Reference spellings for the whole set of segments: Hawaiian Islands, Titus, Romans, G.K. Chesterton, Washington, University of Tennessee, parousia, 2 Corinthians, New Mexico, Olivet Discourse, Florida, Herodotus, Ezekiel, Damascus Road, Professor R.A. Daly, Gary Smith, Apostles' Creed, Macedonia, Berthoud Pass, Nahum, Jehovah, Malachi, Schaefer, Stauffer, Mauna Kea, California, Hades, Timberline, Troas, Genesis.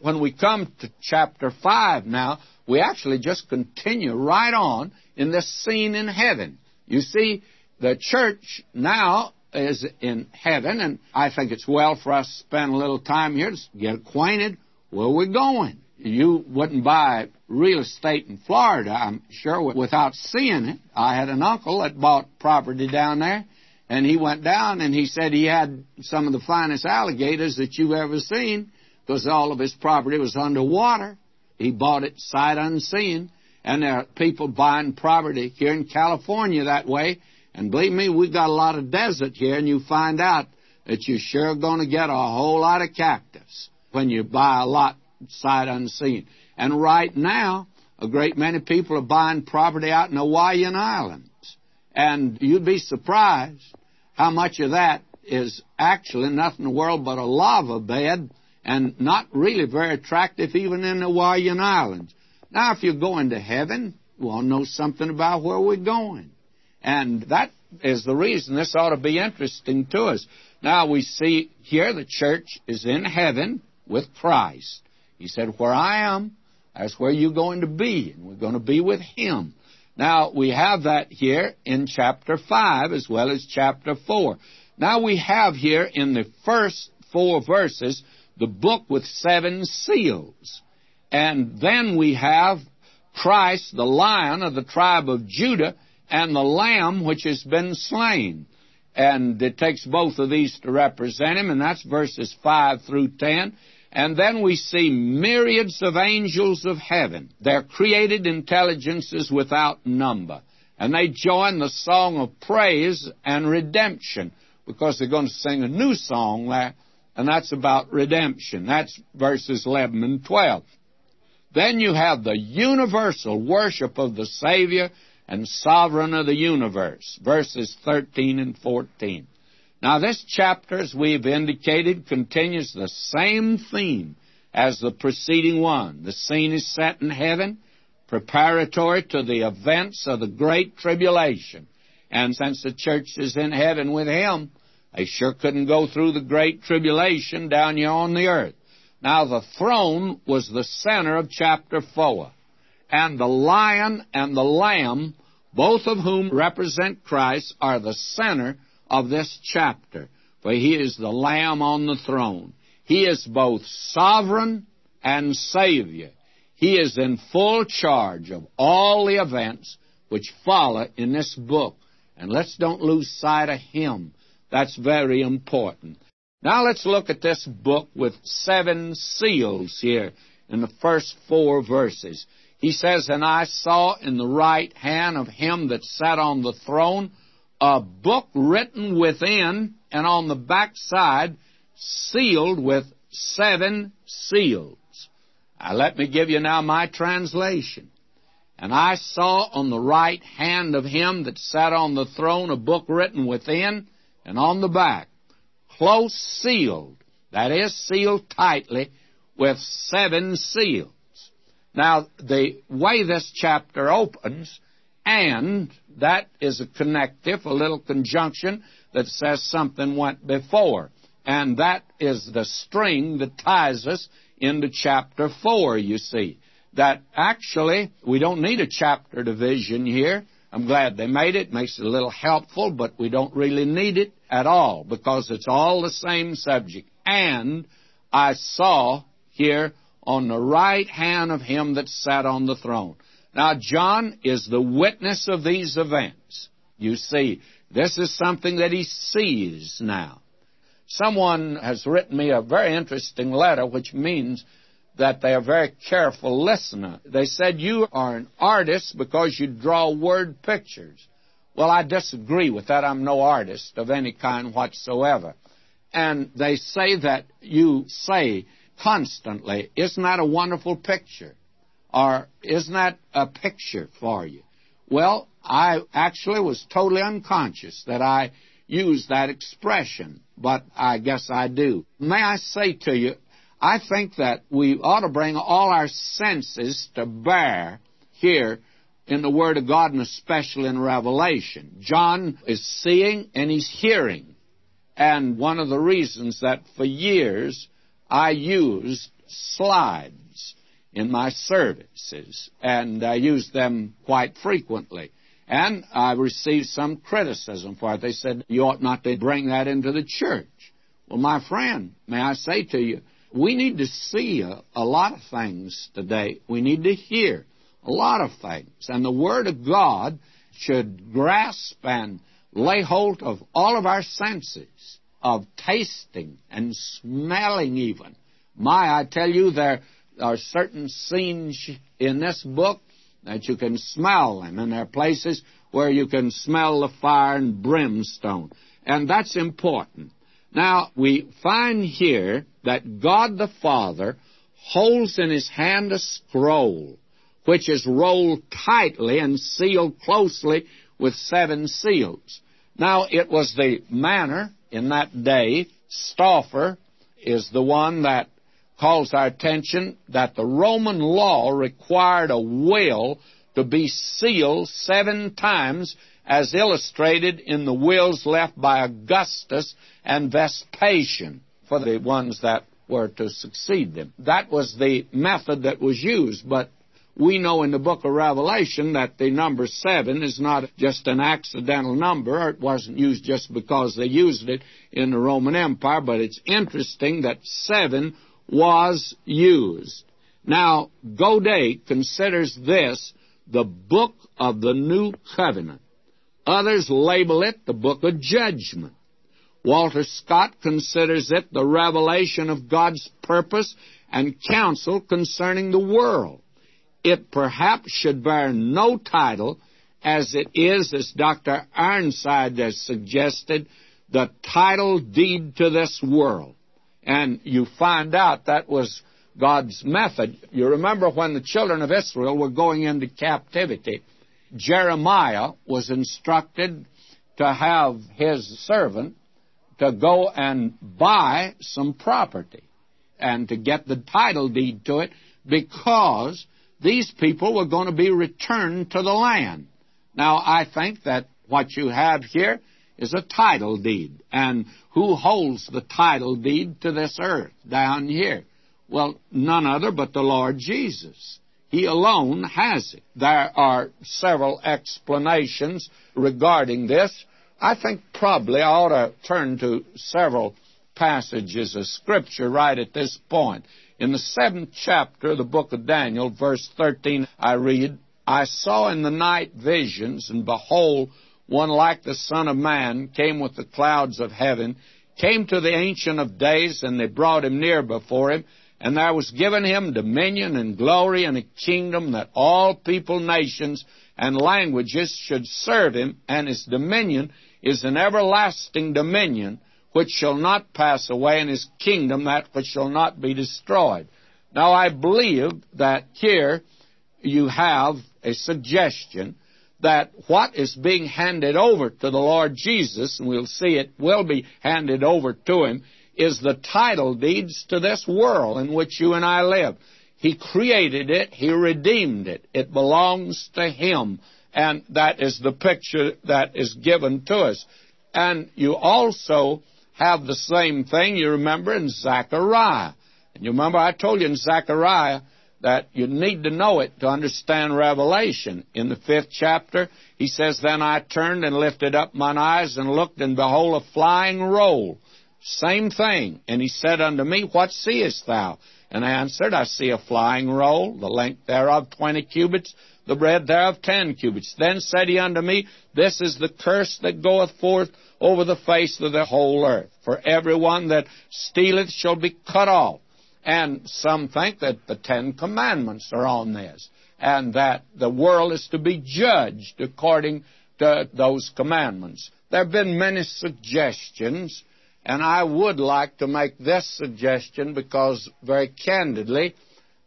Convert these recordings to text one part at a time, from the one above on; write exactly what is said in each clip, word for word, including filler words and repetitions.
when we come to chapter five now, we actually just continue right on in this scene in heaven. You see, the church now is in heaven, and I think it's well for us to spend a little time here to get acquainted where we're going. You wouldn't buy real estate in Florida, I'm sure, without seeing it. I had an uncle that bought property down there, and he went down and he said he had some of the finest alligators that you've ever seen because all of his property was underwater. He bought it sight unseen, and there are people buying property here in California that way. And believe me, we've got a lot of desert here, and you find out that you're sure going to get a whole lot of cactus when you buy a lot sight unseen. And right now, a great many people are buying property out in the Hawaiian Islands. And you'd be surprised how much of that is actually nothing in the world but a lava bed and not really very attractive even in the Hawaiian Islands. Now, if you're going to heaven, we'll know something about where we're going. And that is the reason this ought to be interesting to us. Now, we see here the church is in heaven with Christ. He said, where I am, that's where you're going to be, and we're going to be with him. Now, we have that here in chapter five as well as chapter four. Now, we have here in the first four verses the book with seven seals. And then we have Christ, the Lion of the tribe of Judah, and the Lamb which has been slain. And it takes both of these to represent him, and that's verses five through ten. And then we see myriads of angels of heaven. They're created intelligences without number. And they join the song of praise and redemption because they're going to sing a new song there, and that's about redemption. That's verses eleven and twelve. Then you have the universal worship of the Savior and Sovereign of the universe, verses thirteen and fourteen. Now, this chapter, as we've indicated, continues the same theme as the preceding one. The scene is set in heaven, preparatory to the events of the Great Tribulation. And since the church is in heaven with him, they sure couldn't go through the Great Tribulation down here on the earth. Now, the throne was the center of chapter four, and the Lion and the Lamb, both of whom represent Christ, are the center of this chapter, for he is the Lamb on the throne. He is both sovereign and Savior. He is in full charge of all the events which follow in this book. And let's don't lose sight of him. That's very important. Now let's look at this book with seven seals here in the first four verses. He says, and I saw in the right hand of him that sat on the throne a book written within and on the backside, sealed with seven seals. Now, let me give you now my translation. And I saw on the right hand of him that sat on the throne a book written within and on the back, close sealed, that is, sealed tightly with seven seals. Now, the way this chapter opens, and that is a connective, a little conjunction that says something went before. And that is the string that ties us into chapter four, you see. That actually, we don't need a chapter division here. I'm glad they made it. It makes it a little helpful, but we don't really need it at all because it's all the same subject. And I saw here on the right hand of him that sat on the throne. Now, John is the witness of these events. You see, this is something that he sees now. Someone has written me a very interesting letter, which means that they are a very careful listener. They said, you are an artist because you draw word pictures. Well, I disagree with that. I'm no artist of any kind whatsoever. And they say that you say constantly, isn't that a wonderful picture? Or isn't that a picture for you? Well, I actually was totally unconscious that I used that expression, but I guess I do. May I say to you, I think that we ought to bring all our senses to bear here in the Word of God, and especially in Revelation. John is seeing and he's hearing. And one of the reasons that for years I used slides in my services, and I used them quite frequently. And I received some criticism for it. They said, you ought not to bring that into the church. Well, my friend, may I say to you, we need to see a, a lot of things today. We need to hear a lot of things. And the Word of God should grasp and lay hold of all of our senses, of tasting and smelling even. My, I tell you, there are certain scenes in this book that you can smell them, and there are places where you can smell the fire and brimstone. And that's important. Now, we find here that God the Father holds in his hand a scroll, which is rolled tightly and sealed closely with seven seals. Now, it was the manner in that day. Stauffer is the one that calls our attention that the Roman law required a will to be sealed seven times, as illustrated in the wills left by Augustus and Vespasian for the ones that were to succeed them. That was the method that was used, but we know in the book of Revelation that the number seven is not just an accidental number, or it wasn't used just because they used it in the Roman Empire, but it's interesting that seven was used. Now, Godet considers this the book of the new covenant. Others label it the book of judgment. Walter Scott considers it the revelation of God's purpose and counsel concerning the world. It perhaps should bear no title, as it is, as Doctor Ironside has suggested, the title deed to this world. And you find out that was God's method. You remember when the children of Israel were going into captivity, Jeremiah was instructed to have his servant to go and buy some property and to get the title deed to it, because these people were going to be returned to the land. Now, I think that what you have here is a title deed. And who holds the title deed to this earth down here? Well, none other but the Lord Jesus. He alone has it. There are several explanations regarding this. I think probably I ought to turn to several passages of Scripture right at this point. In the seventh chapter of the book of Daniel, verse thirteen, I read, I saw in the night visions, and behold, one like the Son of Man came with the clouds of heaven, came to the Ancient of Days, and they brought him near before him. And there was given him dominion and glory and a kingdom, that all people, nations, and languages should serve him. And his dominion is an everlasting dominion, which shall not pass away, and his kingdom that which shall not be destroyed. Now, I believe that here you have a suggestion that what is being handed over to the Lord Jesus, and we'll see it will be handed over to him, is the title deeds to this world in which you and I live. He created it. He redeemed it. It belongs to him, and that is the picture that is given to us. And you also have the same thing, you remember, in Zechariah. And you remember I told you in Zechariah that you need to know it to understand Revelation. In the fifth chapter, he says, Then I turned and lifted up mine eyes and looked, and behold, a flying roll. Same thing. And he said unto me, What seest thou? And I answered, I see a flying roll, the length thereof twenty cubits, the breadth thereof ten cubits. Then said he unto me, This is the curse that goeth forth over the face of the whole earth. For every one that stealeth shall be cut off. And some think that the Ten Commandments are on this, and that the world is to be judged according to those commandments. There have been many suggestions. And I would like to make this suggestion because, very candidly,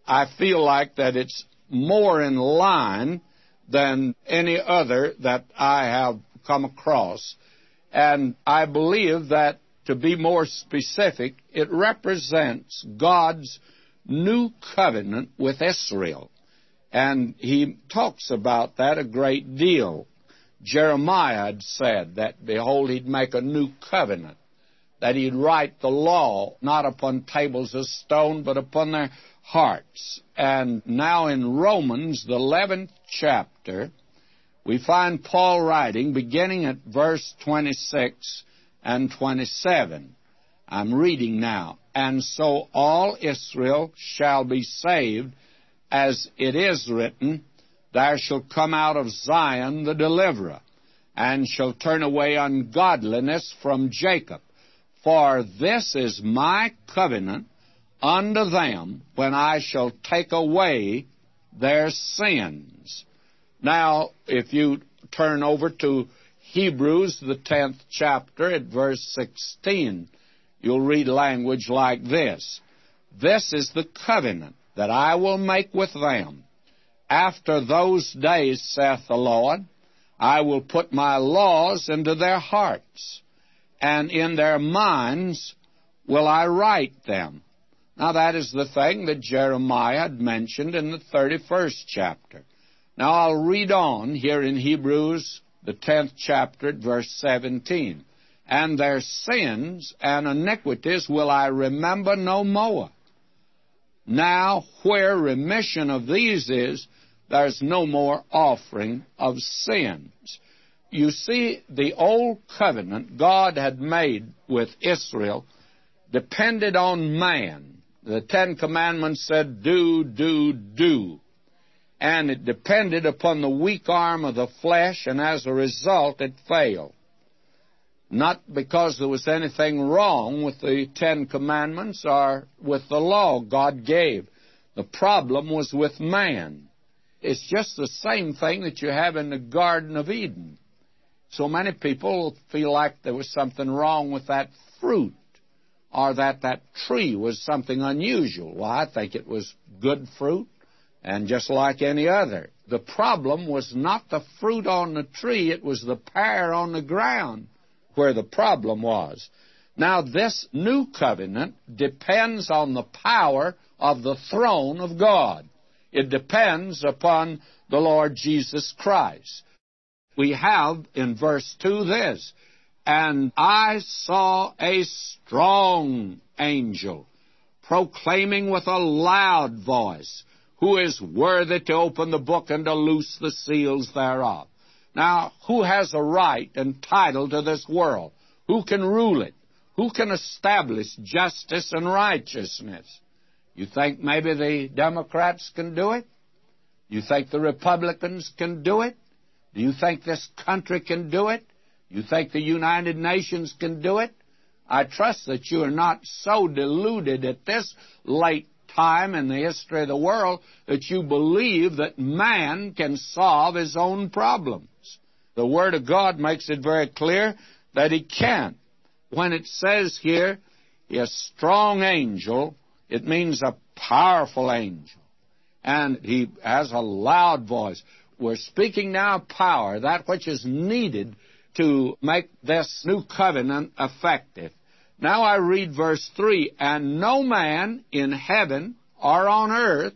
I feel like that it's more in line than any other that I have come across. And I believe that, to be more specific, it represents God's new covenant with Israel. And he talks about that a great deal. Jeremiah had said that, behold, he'd make a new covenant. that he'd write the law, not upon tables of stone, but upon their hearts. And now in Romans, the eleventh chapter, we find Paul writing, beginning at verse twenty-six and twenty-seven. I'm reading now. And so all Israel shall be saved, as it is written, there shall come out of Zion the deliverer, and shall turn away ungodliness from Jacob. For this is my covenant unto them, when I shall take away their sins. Now, if you turn over to Hebrews, the tenth chapter, at verse sixteen, you'll read language like this. This is the covenant that I will make with them. After those days, saith the Lord, I will put my laws into their hearts, and in their minds will I write them. Now, that is the thing that Jeremiah had mentioned in the thirty-first chapter. Now, I'll read on here in Hebrews, the tenth chapter, at verse seventeen. And their sins and iniquities will I remember no more. Now, where remission of these is, there's no more offering of sins. You see, the old covenant God had made with Israel depended on man. The Ten Commandments said, do, do, do. And it depended upon the weak arm of the flesh, and as a result, it failed. Not because there was anything wrong with the Ten Commandments or with the law God gave. The problem was with man. It's just the same thing that you have in the Garden of Eden. So many people feel like there was something wrong with that fruit or that that tree was something unusual. Well, I think it was good fruit and just like any other. The problem was not the fruit on the tree, it was the pear on the ground where the problem was. Now, this new covenant depends on the power of the throne of God. It depends upon the Lord Jesus Christ. We have in verse two this, and I saw a strong angel proclaiming with a loud voice, who is worthy to open the book and to loose the seals thereof. Now, who has a right and title to this world? Who can rule it? Who can establish justice and righteousness? You think maybe the Democrats can do it? You think the Republicans can do it? Do you think this country can do it? You think the United Nations can do it? I trust that you are not so deluded at this late time in the history of the world that you believe that man can solve his own problems. The Word of God makes it very clear that he can. When it says here, a strong angel, it means a powerful angel. And he has a loud voice. We're speaking now of power, that which is needed to make this new covenant effective. Now I read verse three, and no man in heaven or on earth,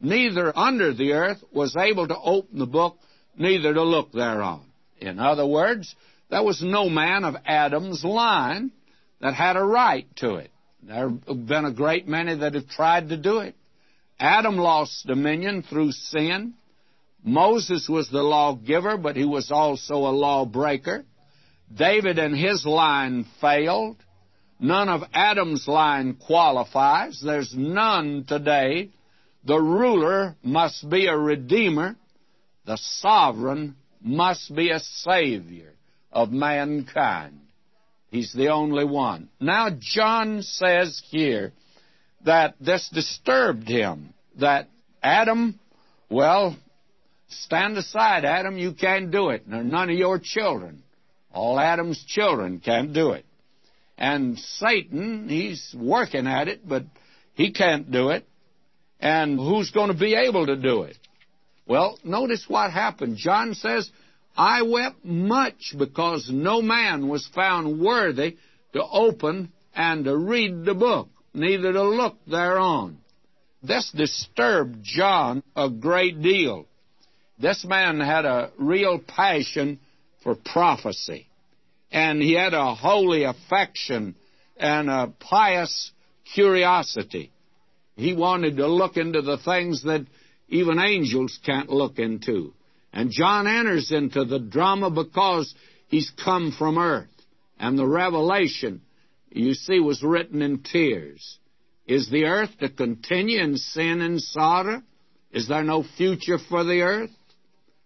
neither under the earth, was able to open the book, neither to look thereon. In other words, there was no man of Adam's line that had a right to it. There have been a great many that have tried to do it. Adam lost dominion through sin. Moses was the lawgiver, but he was also a lawbreaker. David and his line failed. None of Adam's line qualifies. There's none today. The ruler must be a redeemer. The sovereign must be a savior of mankind. He's the only one. Now, John says here that this disturbed him, that Adam, well, stand aside, Adam, you can't do it. None of your children, all Adam's children can't do it. And Satan, he's working at it, but he can't do it. And who's going to be able to do it? Well, notice what happened. John says, I wept much because no man was found worthy to open and to read the book, neither to look thereon. This disturbed John a great deal. This man had a real passion for prophecy, and he had a holy affection and a pious curiosity. He wanted to look into the things that even angels can't look into. And John enters into the drama because he's come from earth. And the revelation, you see, was written in tears. Is the earth to continue in sin and sorrow? Is there no future for the earth?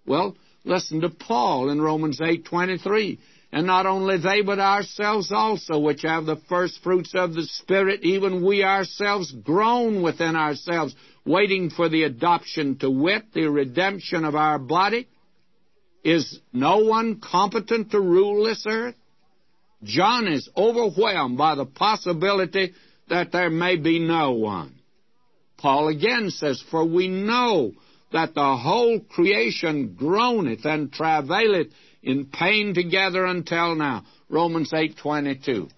Well, listen to Paul in Romans eight twenty-three. And not only they, but ourselves also, which have the first fruits of the Spirit, even we ourselves groan within ourselves, waiting for the adoption, to wit, the redemption of our body. Is no one competent to rule this earth? John is overwhelmed by the possibility that there may be no one. Paul again says, for we know that the whole creation groaneth and travaileth in pain together until now. Romans eight twenty-two.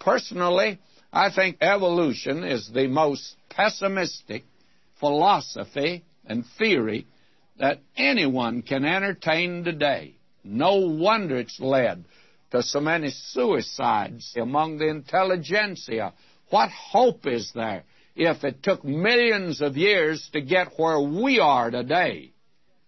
Personally, I think evolution is the most pessimistic philosophy and theory that anyone can entertain today. No wonder it's led to so many suicides among the intelligentsia. What hope is there if it took millions of years to get where we are today?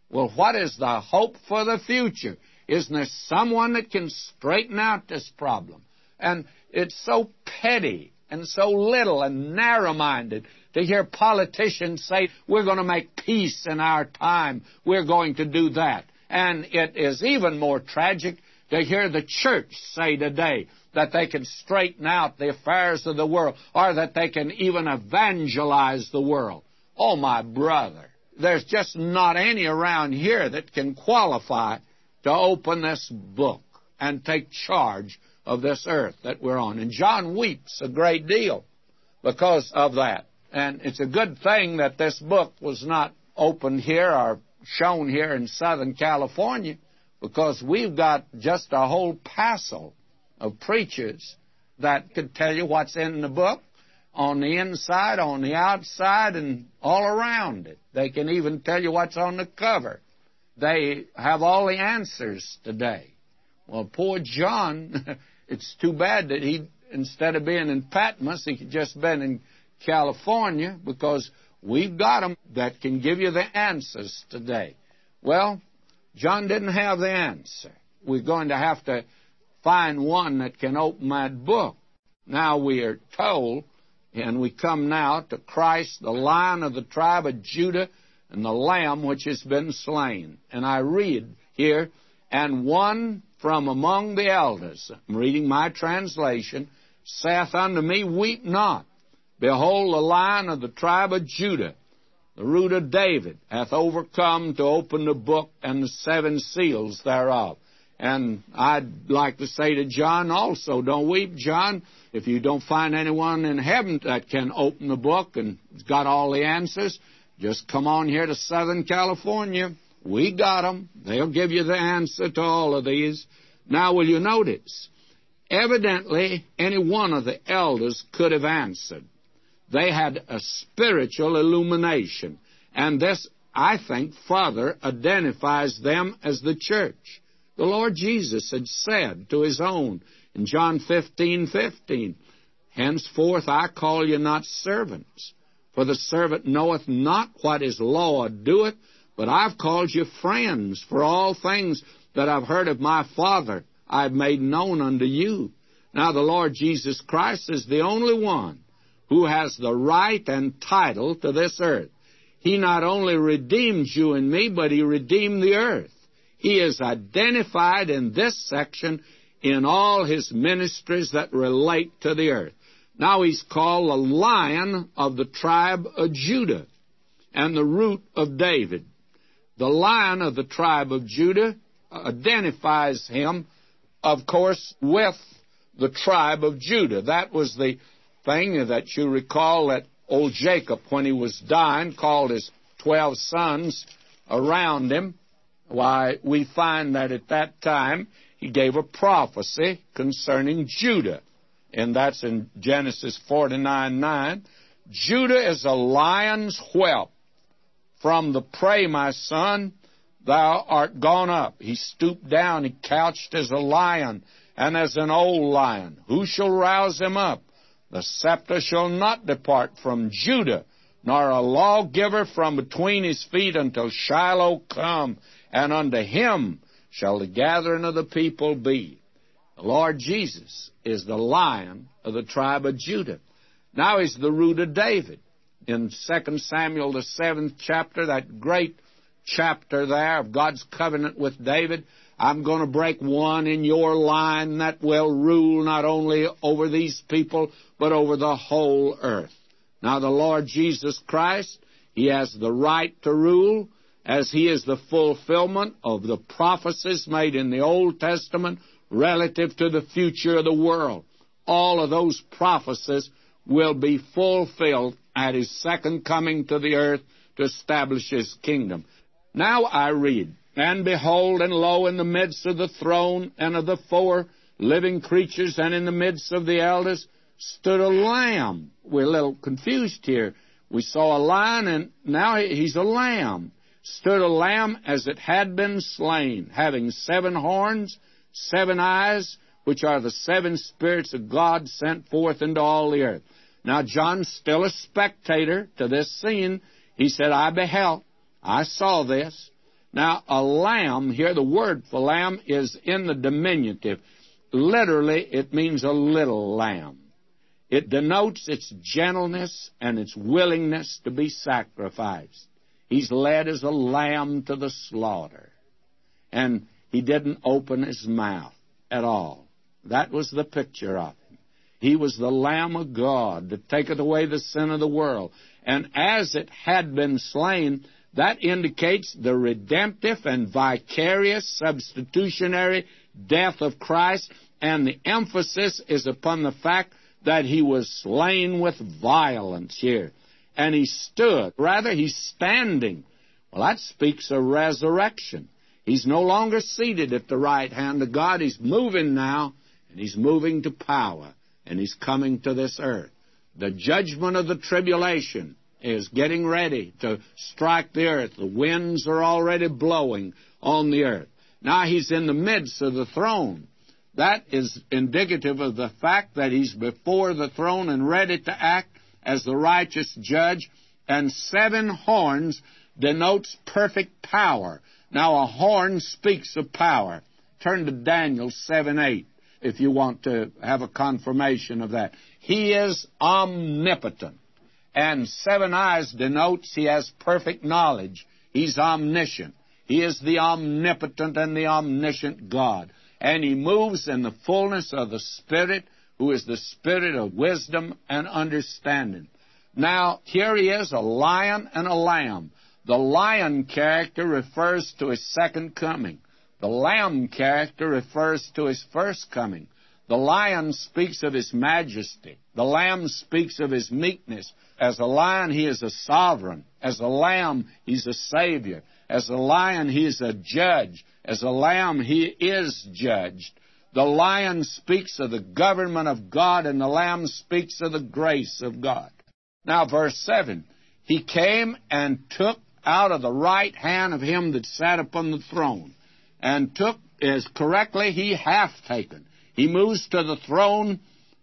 Well, what is the hope for the future? Isn't there someone that can straighten out this problem? And it's so petty and so little and narrow-minded to hear politicians say, we're going to make peace in our time, we're going to do that. And it is even more tragic to hear the church say today that they can straighten out the affairs of the world, or that they can even evangelize the world. Oh, my brother, there's just not any around here that can qualify to open this book and take charge of this earth that we're on. And John weeps a great deal because of that. And it's a good thing that this book was not opened here or shown here in Southern California, because we've got just a whole passel of preachers that could tell you what's in the book on the inside, on the outside, and all around it. They can even tell you what's on the cover. They have all the answers today. Well, poor John, it's too bad that he, instead of being in Patmos, he could just been in California, because we've got them that can give you the answers today. Well, John didn't have the answer. We're going to have to find one that can open that book. Now we are told, and we come now to Christ, the Lion of the tribe of Judah, and the Lamb which has been slain. And I read here, and one from among the elders, I'm reading my translation, saith unto me, weep not. Behold, the Lion of the tribe of Judah, the root of David, hath overcome to open the book and the seven seals thereof. And I'd like to say to John also, don't weep, John, if you don't find anyone in heaven that can open the book and has got all the answers, just come on here to Southern California. We got them. They'll give you the answer to all of these. Now, will you notice? Evidently, any one of the elders could have answered. They had a spiritual illumination. And this, I think, further identifies them as the church. The Lord Jesus had said to his own in John fifteen fifteen, henceforth I call you not servants, for the servant knoweth not what his Lord doeth, but I've called you friends, for all things that I've heard of my Father I've made known unto you. Now the Lord Jesus Christ is the only one who has the right and title to this earth. He not only redeemed you and me, but he redeemed the earth. He is identified in this section in all his ministries that relate to the earth. Now he's called the Lion of the tribe of Judah and the root of David. The Lion of the tribe of Judah identifies him, of course, with the tribe of Judah. That was the thing that you recall that old Jacob, when he was dying, called his twelve sons around him. Why, we find that at that time he gave a prophecy concerning Judah, and that's in Genesis forty-nine nine. Judah is a lion's whelp. From the prey, my son, thou art gone up. He stooped down, he couched as a lion, and as an old lion. Who shall rouse him up? The scepter shall not depart from Judah, nor a lawgiver from between his feet until Shiloh come, and unto him shall the gathering of the people be. The Lord Jesus is the Lion of the tribe of Judah. Now he's the root of David. In Second Samuel, the seventh chapter, that great chapter there of God's covenant with David, I'm going to break one in your line that will rule not only over these people, but over the whole earth. Now, the Lord Jesus Christ, he has the right to rule, as he is the fulfillment of the prophecies made in the Old Testament relative to the future of the world. All of those prophecies will be fulfilled at his second coming to the earth to establish his kingdom. Now I read, "And behold, and lo, in the midst of the throne and of the four living creatures, and in the midst of the elders, stood a lamb." We're a little confused here. We saw a lion, and now he's a lamb. "Stood a lamb as it had been slain, having seven horns, seven eyes, which are the seven spirits of God sent forth into all the earth." Now, John's still a spectator to this scene. He said, "I beheld, I saw this." Now, a lamb here, the word for lamb is in the diminutive. Literally, it means a little lamb. It denotes its gentleness and its willingness to be sacrificed. He's led as a lamb to the slaughter. And he didn't open his mouth at all. That was the picture of him. He was the Lamb of God that taketh away the sin of the world. And as it had been slain, that indicates the redemptive and vicarious substitutionary death of Christ, and the emphasis is upon the fact that he was slain with violence here. And he stood. Rather, he's standing. Well, that speaks of resurrection. He's no longer seated at the right hand of God. He's moving now, and he's moving to power, and he's coming to this earth. The judgment of the tribulation is getting ready to strike the earth. The winds are already blowing on the earth. Now he's in the midst of the throne. That is indicative of the fact that he's before the throne and ready to act as the righteous judge. And seven horns denotes perfect power. Now a horn speaks of power. Turn to Daniel seven eight if you want to have a confirmation of that. He is omnipotent. And seven eyes denotes he has perfect knowledge. He's omniscient. He is the omnipotent and the omniscient God. And he moves in the fullness of the Spirit, who is the Spirit of wisdom and understanding. Now, here he is, a lion and a lamb. The lion character refers to his second coming. The lamb character refers to his first coming. The lion speaks of his majesty. The lamb speaks of his meekness. As a lion, he is a sovereign. As a lamb, he's a savior. As a lion, he is a judge. As a lamb, he is judged. The lion speaks of the government of God, and the lamb speaks of the grace of God. Now, verse seven, "He came and took out of the right hand of him that sat upon the throne." And took is correctly, he hath taken. He moves to the throne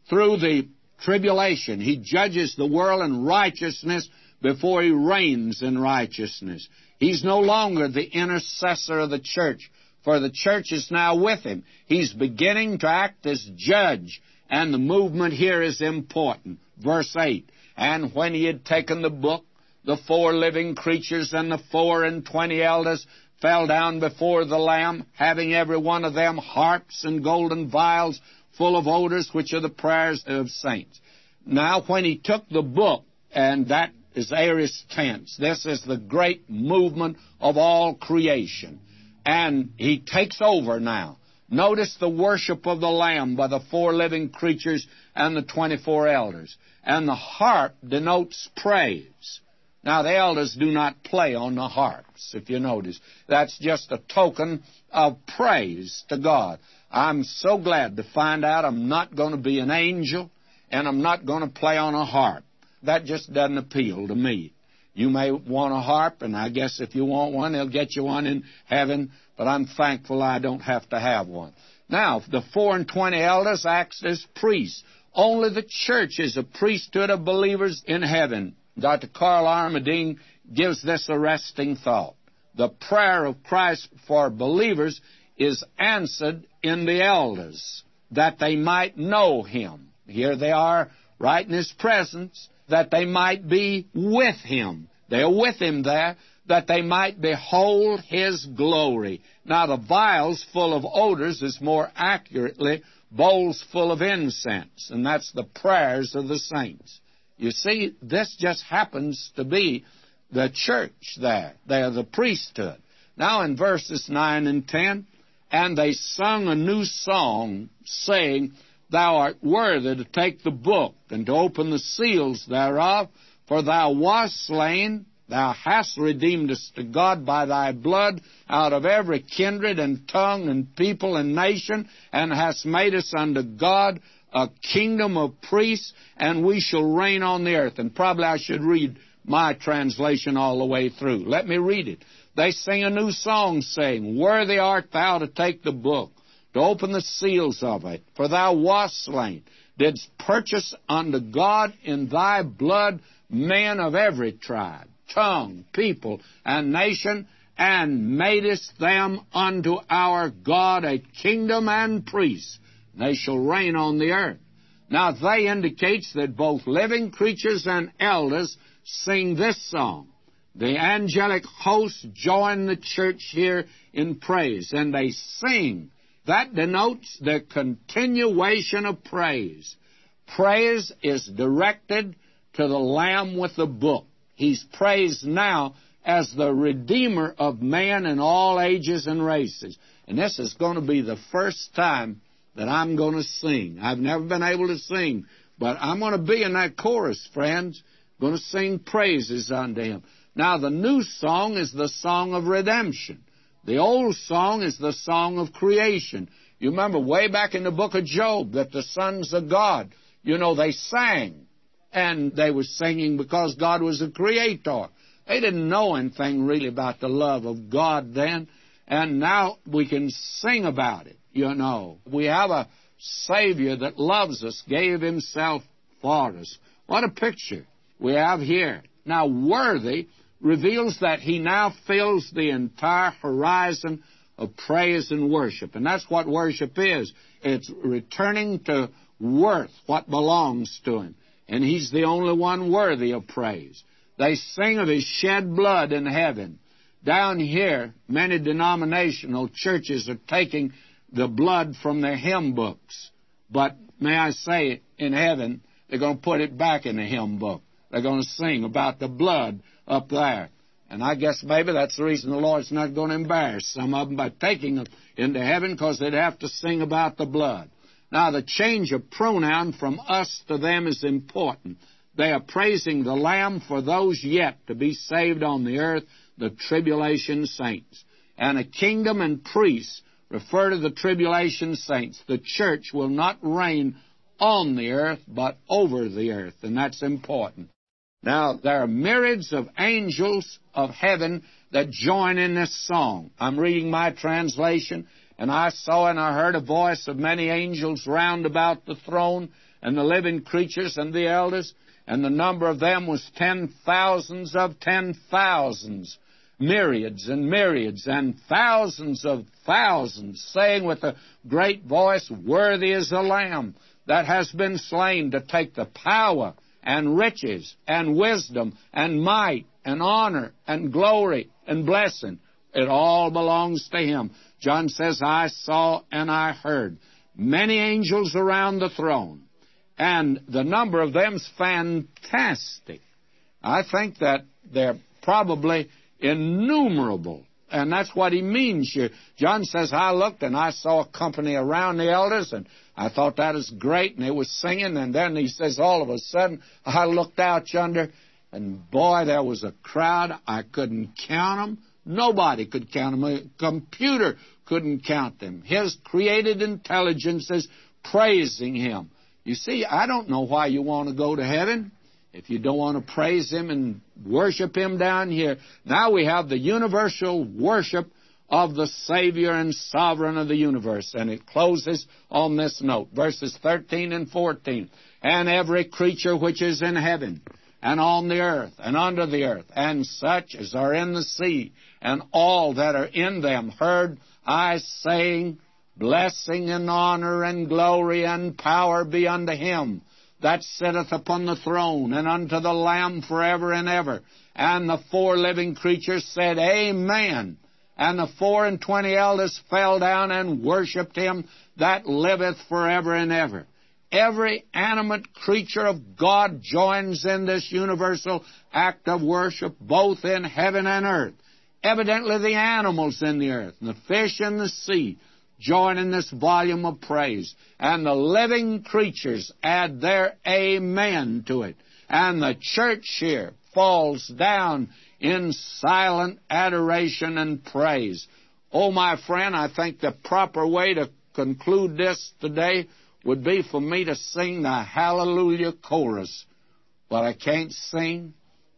through the tribulation. He judges the world in righteousness before he reigns in righteousness. He's no longer the intercessor of the church, for the church is now with him. He's beginning to act as judge, and the movement here is important. Verse eight, "And when he had taken the book, the four living creatures and the four and twenty elders fell down before the Lamb, having every one of them harps and golden vials full of odors, which are the prayers of saints." Now, when he took the book, and that is aorist tense, this is the great movement of all creation. And he takes over now. Notice the worship of the Lamb by the four living creatures and the twenty-four elders. And the harp denotes praise. Now, the elders do not play on the harps, if you notice. That's just a token of praise to God. I'm so glad to find out I'm not going to be an angel, and I'm not going to play on a harp. That just doesn't appeal to me. You may want a harp, and I guess if you want one, they'll get you one in heaven, but I'm thankful I don't have to have one. Now, the four and twenty elders acts as priests. Only the church is a priesthood of believers in heaven. Doctor Carl Armadine gives this arresting thought. The prayer of Christ for believers is answered in the elders, that they might know him. Here they are right in his presence, that they might be with him. They are with him there, that they might behold his glory. Now, the vials full of odors is more accurately bowls full of incense, and that's the prayers of the saints. You see, this just happens to be the church there. They are the priesthood. Now, in verses nine and ten, and they sung a new song, saying, Thou art worthy to take the book and to open the seals thereof, for thou wast slain, thou hast redeemed us to God by thy blood out of every kindred and tongue and people and nation, and hast made us unto God a kingdom of priests, and we shall reign on the earth. And probably I should read my translation all the way through. Let me read it. They sing a new song, saying, Worthy art thou to take the book, to open the seals of it, for thou wast slain, didst purchase unto God in thy blood men of every tribe, tongue, people, and nation, and madest them unto our God a kingdom and priests. They shall reign on the earth. Now, they indicates that both living creatures and elders sing this song. The angelic hosts join the church here in praise, and they sing. That denotes the continuation of praise. Praise is directed to the Lamb with the book. He's praised now as the Redeemer of man in all ages and races. And this is going to be the first time that I'm going to sing. I've never been able to sing, but I'm going to be in that chorus, friends. I'm going to sing praises unto him. Now, the new song is the song of redemption. The old song is the song of creation. You remember way back in the book of Job that the sons of God, you know, they sang. And they were singing because God was the creator. They didn't know anything really about the love of God then. And now we can sing about it, you know. We have a Savior that loves us, gave himself for us. What a picture we have here. Now, worthy reveals that he now fills the entire horizon of praise and worship. And that's what worship is. It's returning to worth what belongs to him. And he's the only one worthy of praise. They sing of his shed blood in heaven. Down here, many denominational churches are taking the blood from their hymn books. But may I say, in heaven, they're going to put it back in the hymn book. They're going to sing about the blood up there. And I guess maybe that's the reason the Lord's not going to embarrass some of them by taking them into heaven, because they'd have to sing about the blood. Now, the change of pronoun from us to them is important. They are praising the Lamb for those yet to be saved on the earth, the tribulation saints. And a kingdom and priests refer to the tribulation saints. The church will not reign on the earth, but over the earth, and that's important. Now, there are myriads of angels of heaven that join in this song. I'm reading my translation. And I saw and I heard a voice of many angels round about the throne, and the living creatures and the elders, and the number of them was ten thousands of ten thousands, myriads and myriads, and thousands of thousands, saying with a great voice, Worthy is the Lamb that has been slain to take the power and riches and wisdom and might and honor and glory and blessing. It all belongs to him. John says, I saw and I heard many angels around the throne, and the number of them's fantastic. I think that they're probably innumerable, and that's what he means here. John says, I looked and I saw a company around the elders, and I thought that is great, and they were singing, and then he says, all of a sudden, I looked out yonder, and boy, there was a crowd. I couldn't count them. Nobody could count them. A computer couldn't count them. His created intelligence is praising him. You see, I don't know why you want to go to heaven if you don't want to praise him and worship him down here. Now we have the universal worship of the Savior and Sovereign of the universe. And it closes on this note, verses thirteen and fourteen. And every creature which is in heaven, and on the earth, and under the earth, and such as are in the sea, and all that are in them, heard I saying, Blessing and honor and glory and power be unto him that sitteth upon the throne, and unto the Lamb forever and ever. And the four living creatures said, Amen. And the four and twenty elders fell down and worshipped him that liveth forever and ever. Every animate creature of God joins in this universal act of worship, both in heaven and earth. Evidently the animals in the earth and the fish in the sea join in this volume of praise. And the living creatures add their amen to it. And the church here falls down in silent adoration and praise. Oh, my friend, I think the proper way to conclude this today would be for me to sing the Hallelujah Chorus. But I can't sing,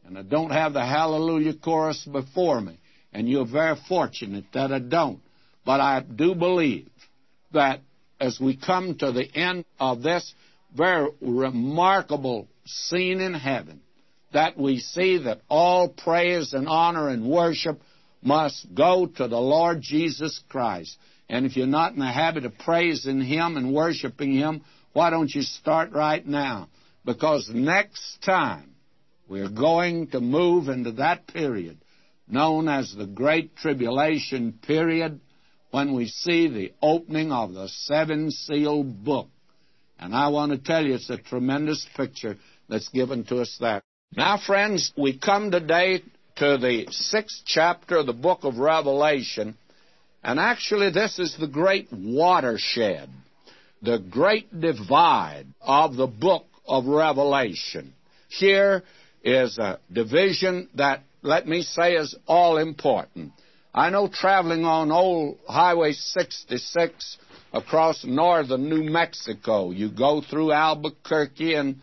and I don't have the Hallelujah Chorus before me. And you're very fortunate that I don't. But I do believe that as we come to the end of this very remarkable scene in heaven, that we see that all praise and honor and worship must go to the Lord Jesus Christ. And if you're not in the habit of praising Him and worshiping Him, why don't you start right now? Because next time we're going to move into that period known as the Great Tribulation period, when we see the opening of the seven-sealed book. And I want to tell you, it's a tremendous picture that's given to us there. Now, friends, we come today to the sixth chapter of the book of Revelation, and actually this is the great watershed, the great divide of the book of Revelation. Here is a division that, let me say, is all-important. I know traveling on old Highway sixty-six across northern New Mexico, you go through Albuquerque and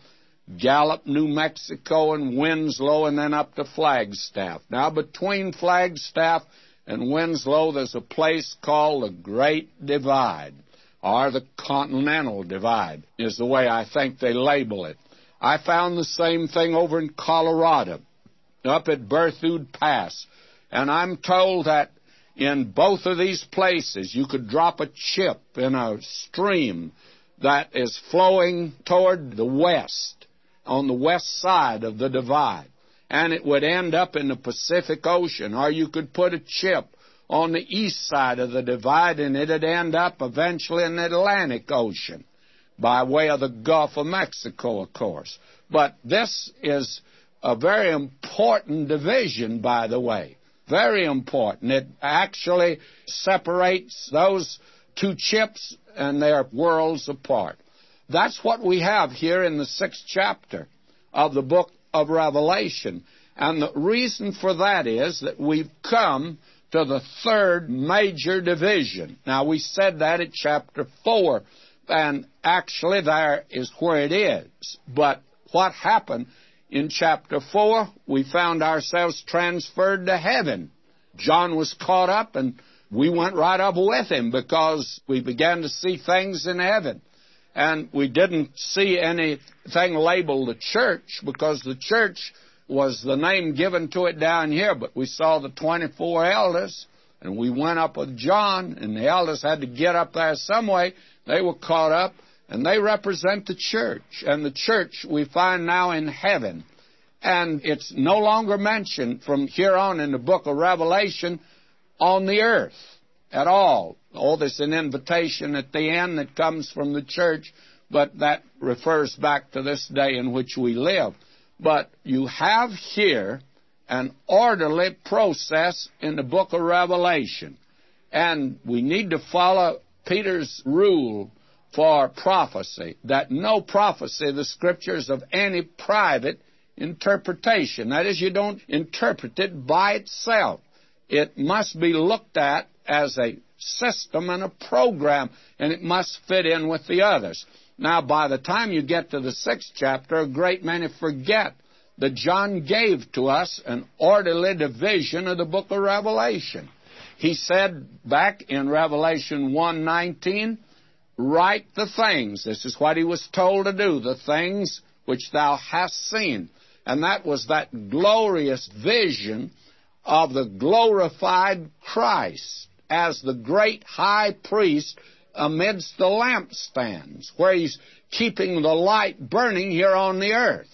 Gallup, New Mexico, and Winslow, and then up to Flagstaff. Now, between Flagstaff and Winslow, there's a place called the Great Divide, or the Continental Divide, is the way I think they label it. I found the same thing over in Colorado, up at Berthoud Pass. And I'm told that in both of these places you could drop a chip in a stream that is flowing toward the west, on the west side of the divide, and it would end up in the Pacific Ocean. Or you could put a chip on the east side of the divide, and it would end up eventually in the Atlantic Ocean, by way of the Gulf of Mexico, of course. But this is a very important division, by the way. Very important. It actually separates those two chips, and they are worlds apart. That's what we have here in the sixth chapter of the book of Revelation. And the reason for that is that we've come to the third major division. Now, we said that at chapter four, and actually there is where it is. But what happened in chapter four, we found ourselves transferred to heaven. John was caught up, and we went right up with him because we began to see things in heaven. And we didn't see anything labeled the church, because the church was the name given to it down here. But we saw the twenty-four elders, and we went up with John, and the elders had to get up there some way. They were caught up. And they represent the church, and the church we find now in heaven. And it's no longer mentioned from here on in the book of Revelation on the earth at all. Oh, there's an invitation at the end that comes from the church, but that refers back to this day in which we live. But you have here an orderly process in the book of Revelation, and we need to follow Peter's rule for prophecy, that no prophecy of the Scriptures of any private interpretation. That is, you don't interpret it by itself. It must be looked at as a system and a program, and it must fit in with the others. Now, by the time you get to the sixth chapter, a great many forget that John gave to us an orderly division of the book of Revelation. He said back in Revelation one nineteen, write the things. This is what he was told to do, the things which thou hast seen. And that was that glorious vision of the glorified Christ as the great high priest amidst the lampstands, where he's keeping the light burning here on the earth.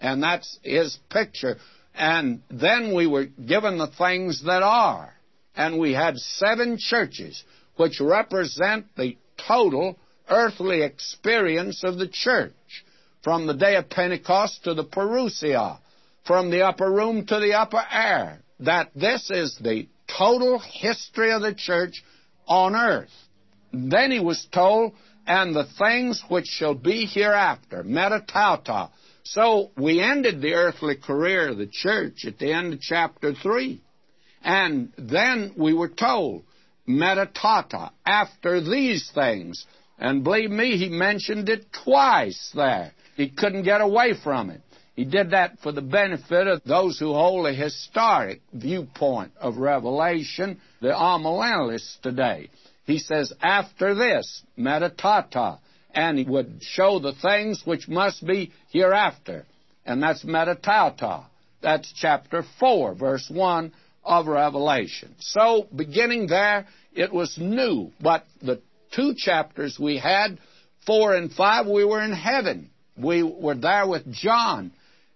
And that's his picture. And then we were given the things that are. And we had seven churches, which represent the total earthly experience of the church, from the day of Pentecost to the parousia, from the upper room to the upper air, that this is the total history of the church on earth. Then he was told, and the things which shall be hereafter, metatauta. So we ended the earthly career of the church at the end of chapter three. And then we were told, metatauta, after these things. And believe me, he mentioned it twice there. He couldn't get away from it. He did that for the benefit of those who hold a historic viewpoint of Revelation, the amillennialists today. He says, after this, metatauta, and he would show the things which must be hereafter. And that's metatauta. That's chapter four, verse one of Revelation. So, beginning there, it was new. But the two chapters we had, four and five, we were in heaven. We were there with John.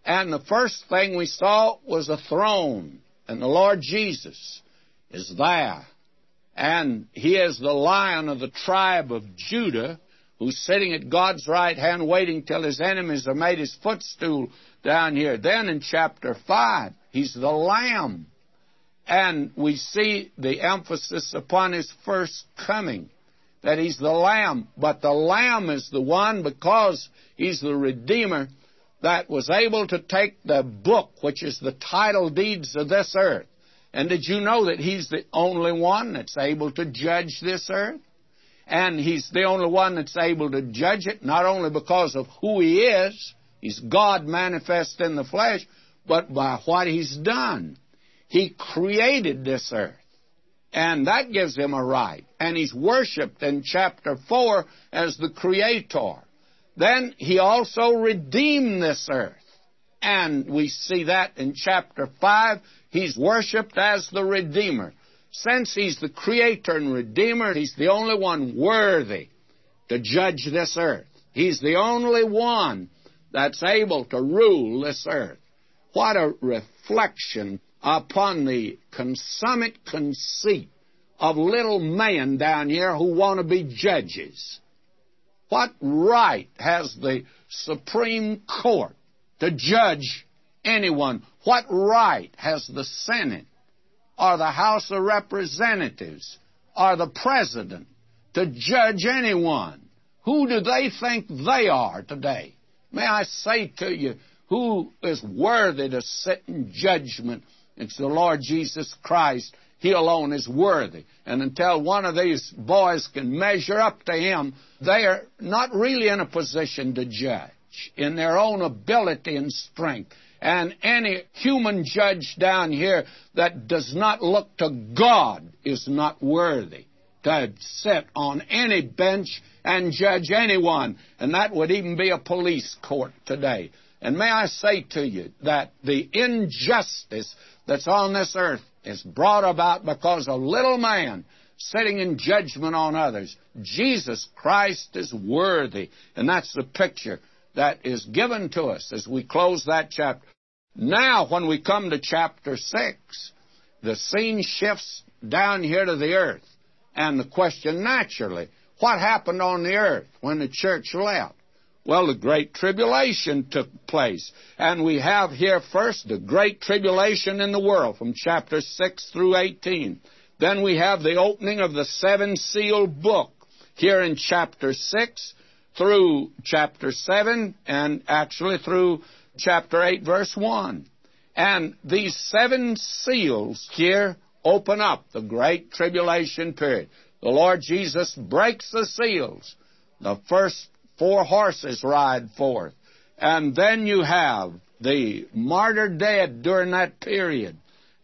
And the first thing we saw was a throne, and the Lord Jesus is there. And he is the Lion of the tribe of Judah, who's sitting at God's right hand, waiting till his enemies are made his footstool down here. Then in chapter five, he's the Lamb. And we see the emphasis upon his first coming, that he's the Lamb. But the Lamb is the one, because he's the Redeemer, that was able to take the book, which is the title deeds of this earth. And did you know that he's the only one that's able to judge this earth? And he's the only one that's able to judge it, not only because of who he is, he's God manifest in the flesh, but by what he's done. He created this earth, and that gives him a right. And he's worshipped in chapter four as the creator. Then he also redeemed this earth. And we see that in chapter five, he's worshipped as the Redeemer. Since he's the Creator and Redeemer, he's the only one worthy to judge this earth. He's the only one that's able to rule this earth. What a reflection upon the consummate conceit of little men down here who want to be judges. What right has the Supreme Court to judge anyone? What right has the Senate or the House of Representatives or the President to judge anyone? Who do they think they are today? May I say to you, who is worthy to sit in judgment? It's the Lord Jesus Christ. He alone is worthy. And until one of these boys can measure up to him, they are not really in a position to judge in their own ability and strength. And any human judge down here that does not look to God is not worthy to sit on any bench and judge anyone. And that would even be a police court today. And may I say to you that the injustice that's on this earth is brought about because a little man sitting in judgment on others. Jesus Christ is worthy. And that's the picture that is given to us as we close that chapter. Now, when we come to chapter six, the scene shifts down here to the earth. And the question, naturally, what happened on the earth when the church left? Well, the Great Tribulation took place. And we have here first the Great Tribulation in the world from chapter six through eighteen. Then we have the opening of the seven-sealed book here in chapter six. Through chapter seven, and actually through chapter eight, verse one. And these seven seals here open up the Great Tribulation period. The Lord Jesus breaks the seals. The first four horses ride forth. And then you have the martyr dead during that period.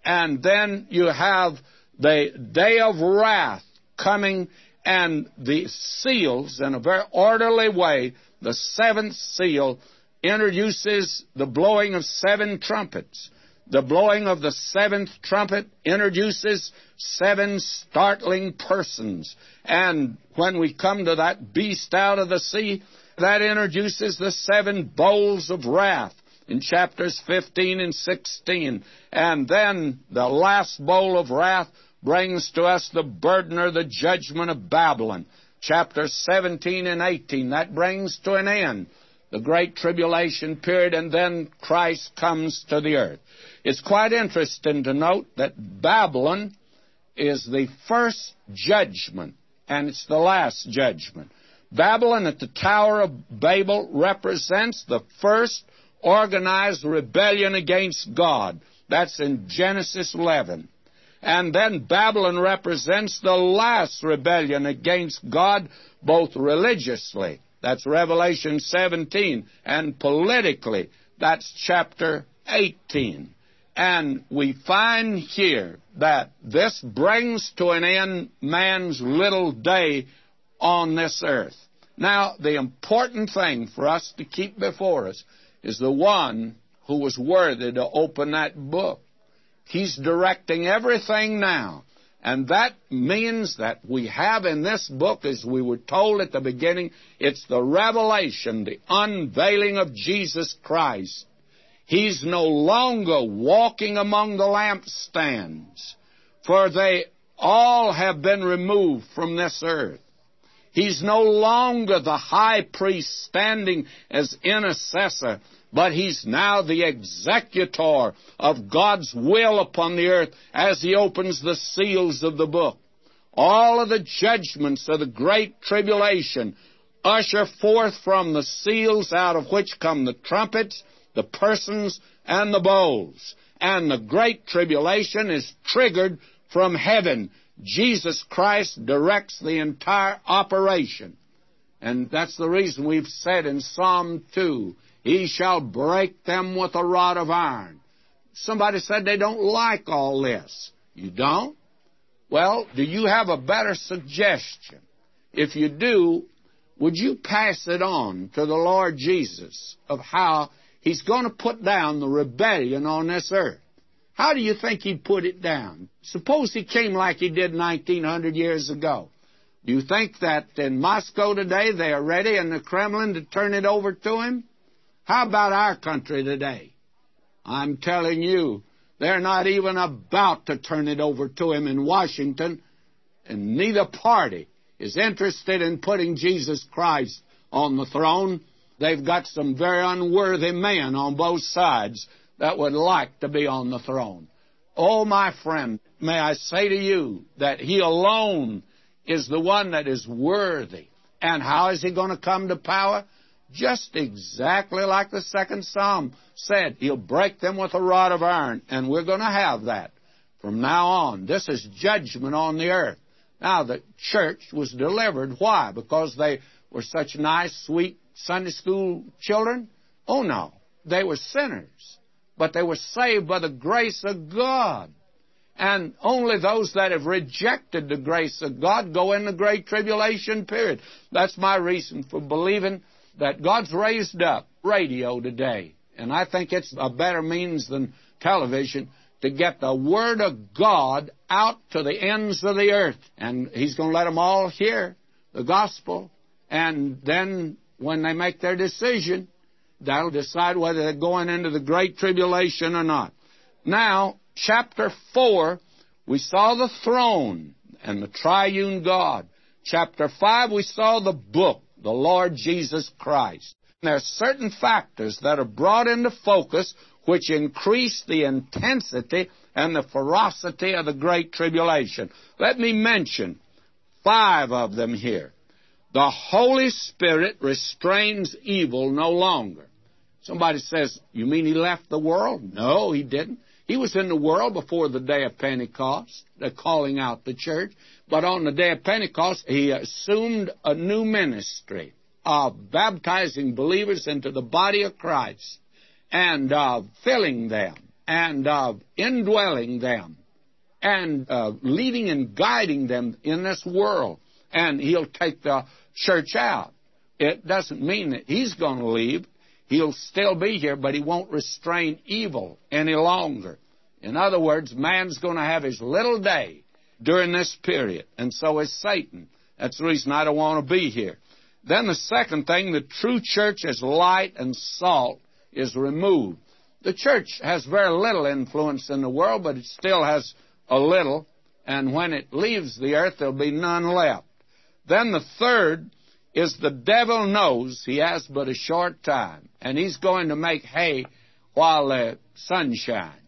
And then you have the day of wrath coming, and the seals, in a very orderly way, the seventh seal introduces the blowing of seven trumpets. The blowing of the seventh trumpet introduces seven startling persons. And when we come to that beast out of the sea, that introduces the seven bowls of wrath in chapters fifteen and sixteen. And then the last bowl of wrath brings to us the burden or the judgment of Babylon. Chapters seventeen and eighteen, that brings to an end the Great Tribulation period, and then Christ comes to the earth. It's quite interesting to note that Babylon is the first judgment, and it's the last judgment. Babylon at the Tower of Babel represents the first organized rebellion against God. That's in Genesis eleven. And then Babylon represents the last rebellion against God, both religiously, that's Revelation seventeen, and politically, that's chapter eighteen. And we find here that this brings to an end man's little day on this earth. Now, the important thing for us to keep before us is the one who was worthy to open that book. He's directing everything now. And that means that we have in this book, as we were told at the beginning, it's the revelation, the unveiling of Jesus Christ. He's no longer walking among the lampstands, for they all have been removed from this earth. He's no longer the high priest standing as intercessor, but he's now the executor of God's will upon the earth as he opens the seals of the book. All of the judgments of the Great Tribulation usher forth from the seals, out of which come the trumpets, the persons, and the bowls. And the Great Tribulation is triggered from heaven. Jesus Christ directs the entire operation. And that's the reason we've said in Psalm two, he shall break them with a rod of iron. Somebody said they don't like all this. You don't? Well, do you have a better suggestion? If you do, would you pass it on to the Lord Jesus of how he's going to put down the rebellion on this earth? How do you think he'd put it down? Suppose he came like he did nineteen hundred years ago. Do you think that in Moscow today they are ready in the Kremlin to turn it over to him? How about our country today? I'm telling you, they're not even about to turn it over to him in Washington, and neither party is interested in putting Jesus Christ on the throne. They've got some very unworthy men on both sides that would like to be on the throne. Oh, my friend, may I say to you that he alone is the one that is worthy. And how is he going to come to power? Just exactly like the second psalm said, he'll break them with a rod of iron, and we're going to have that from now on. This is judgment on the earth. Now, the church was delivered. Why? Because they were such nice, sweet Sunday school children? Oh, no. They were sinners, but they were saved by the grace of God. And only those that have rejected the grace of God go in the Great Tribulation period. That's my reason for believing that God's raised up radio today, and I think it's a better means than television to get the Word of God out to the ends of the earth. And he's going to let them all hear the gospel, and then when they make their decision, that'll decide whether they're going into the Great Tribulation or not. Now, chapter four, we saw the throne and the triune God. Chapter five, we saw the book, the Lord Jesus Christ. There are certain factors that are brought into focus which increase the intensity and the ferocity of the Great Tribulation. Let me mention five of them here. The Holy Spirit restrains evil no longer. Somebody says, you mean he left the world? No, he didn't. He was in the world before the day of Pentecost. They're calling out the church. But on the day of Pentecost, he assumed a new ministry of baptizing believers into the body of Christ, and of filling them, and of indwelling them, and uh, leading and guiding them in this world. And he'll take the church out. It doesn't mean that he's going to leave. He'll still be here, but he won't restrain evil any longer. In other words, man's going to have his little day during this period, and so is Satan. That's the reason I don't want to be here. Then the second thing, the true church as light and salt is removed. The church has very little influence in the world, but it still has a little, and when it leaves the earth, there'll be none left. Then the third is the devil knows he has but a short time, and he's going to make hay while the sun shines.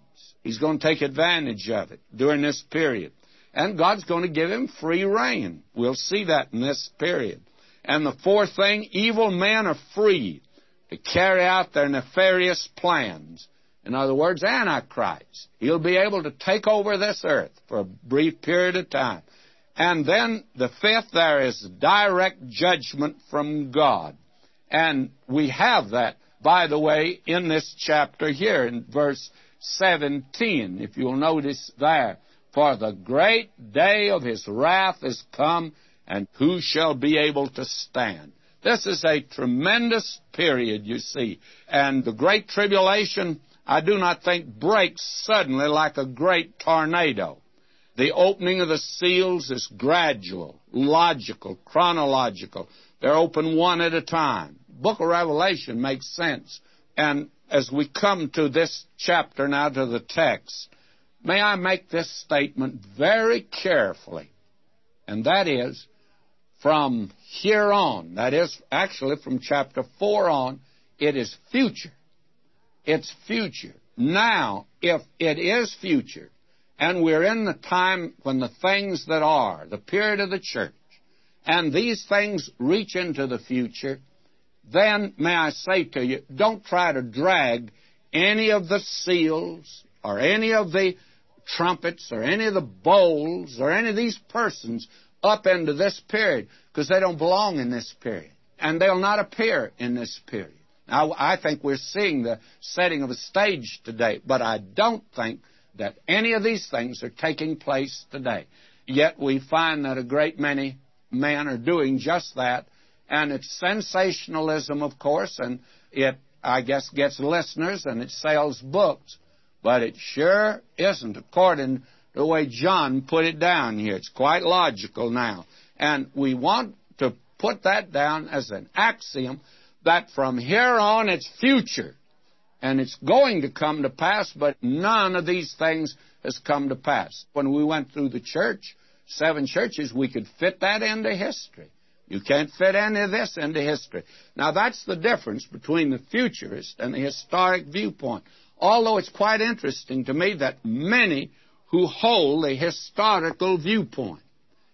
He's going to take advantage of it during this period. And God's going to give him free rein. We'll see that in this period. And the fourth thing, evil men are free to carry out their nefarious plans. In other words, Antichrist. He'll be able to take over this earth for a brief period of time. And then the fifth, there is direct judgment from God. And we have that, by the way, in this chapter here in verse seventeen, if you'll notice there. For the great day of his wrath is come, and who shall be able to stand? This is a tremendous period, you see. And the Great Tribulation, I do not think, breaks suddenly like a great tornado. The opening of the seals is gradual, logical, chronological. They're open one at a time. Book of Revelation makes sense. And as we come to this chapter now, to the text, may I make this statement very carefully, and that is, from here on, that is actually from chapter four on, it is future. It's future. Now, if it is future, and we're in the time when the things that are, the period of the church, and these things reach into the future, then may I say to you, don't try to drag any of the seals or any of the trumpets or any of the bowls or any of these persons up into this period, because they don't belong in this period, and they'll not appear in this period. Now, I think we're seeing the setting of a stage today, but I don't think that any of these things are taking place today. Yet we find that a great many men are doing just that, and it's sensationalism, of course, and it, I guess, gets listeners and it sells books. But it sure isn't according to the way John put it down here. It's quite logical now. And we want to put that down as an axiom that from here on it's future. And it's going to come to pass, but none of these things has come to pass. When we went through the church, seven churches, we could fit that into history. You can't fit any of this into history. Now, that's the difference between the futurist and the historic viewpoint. Although it's quite interesting to me that many who hold a historical viewpoint,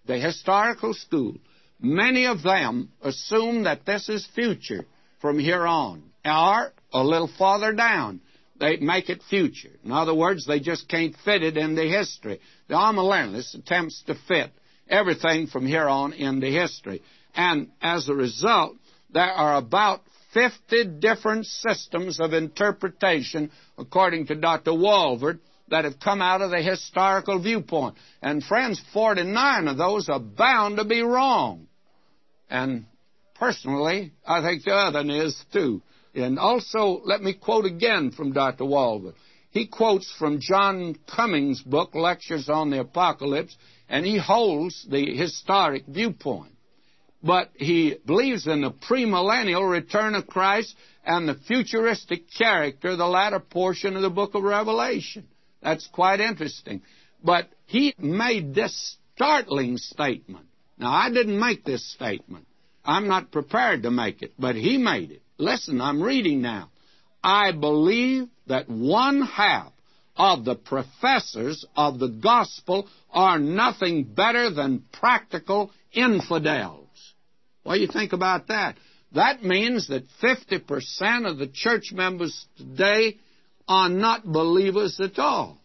the historical school, many of them assume that this is future from here on, or a little farther down. They make it future. In other words, they just can't fit it into history. The amillennialist attempts to fit everything from here on into history. And as a result, there are about fifty different systems of interpretation, according to Doctor Walbert, that have come out of the historical viewpoint. And, friends, forty-nine of those are bound to be wrong. And, personally, I think the other one is, too. And also, let me quote again from Doctor Walbert. He quotes from John Cummings' book, Lectures on the Apocalypse, and he holds the historic viewpoint. But he believes in the premillennial return of Christ and the futuristic character, the latter portion of the book of Revelation. That's quite interesting. But he made this startling statement. Now, I didn't make this statement. I'm not prepared to make it, but he made it. Listen, I'm reading now. I believe that one half of the professors of the gospel are nothing better than practical infidels. Well, you think about that. That means that fifty percent of the church members today are not believers at all.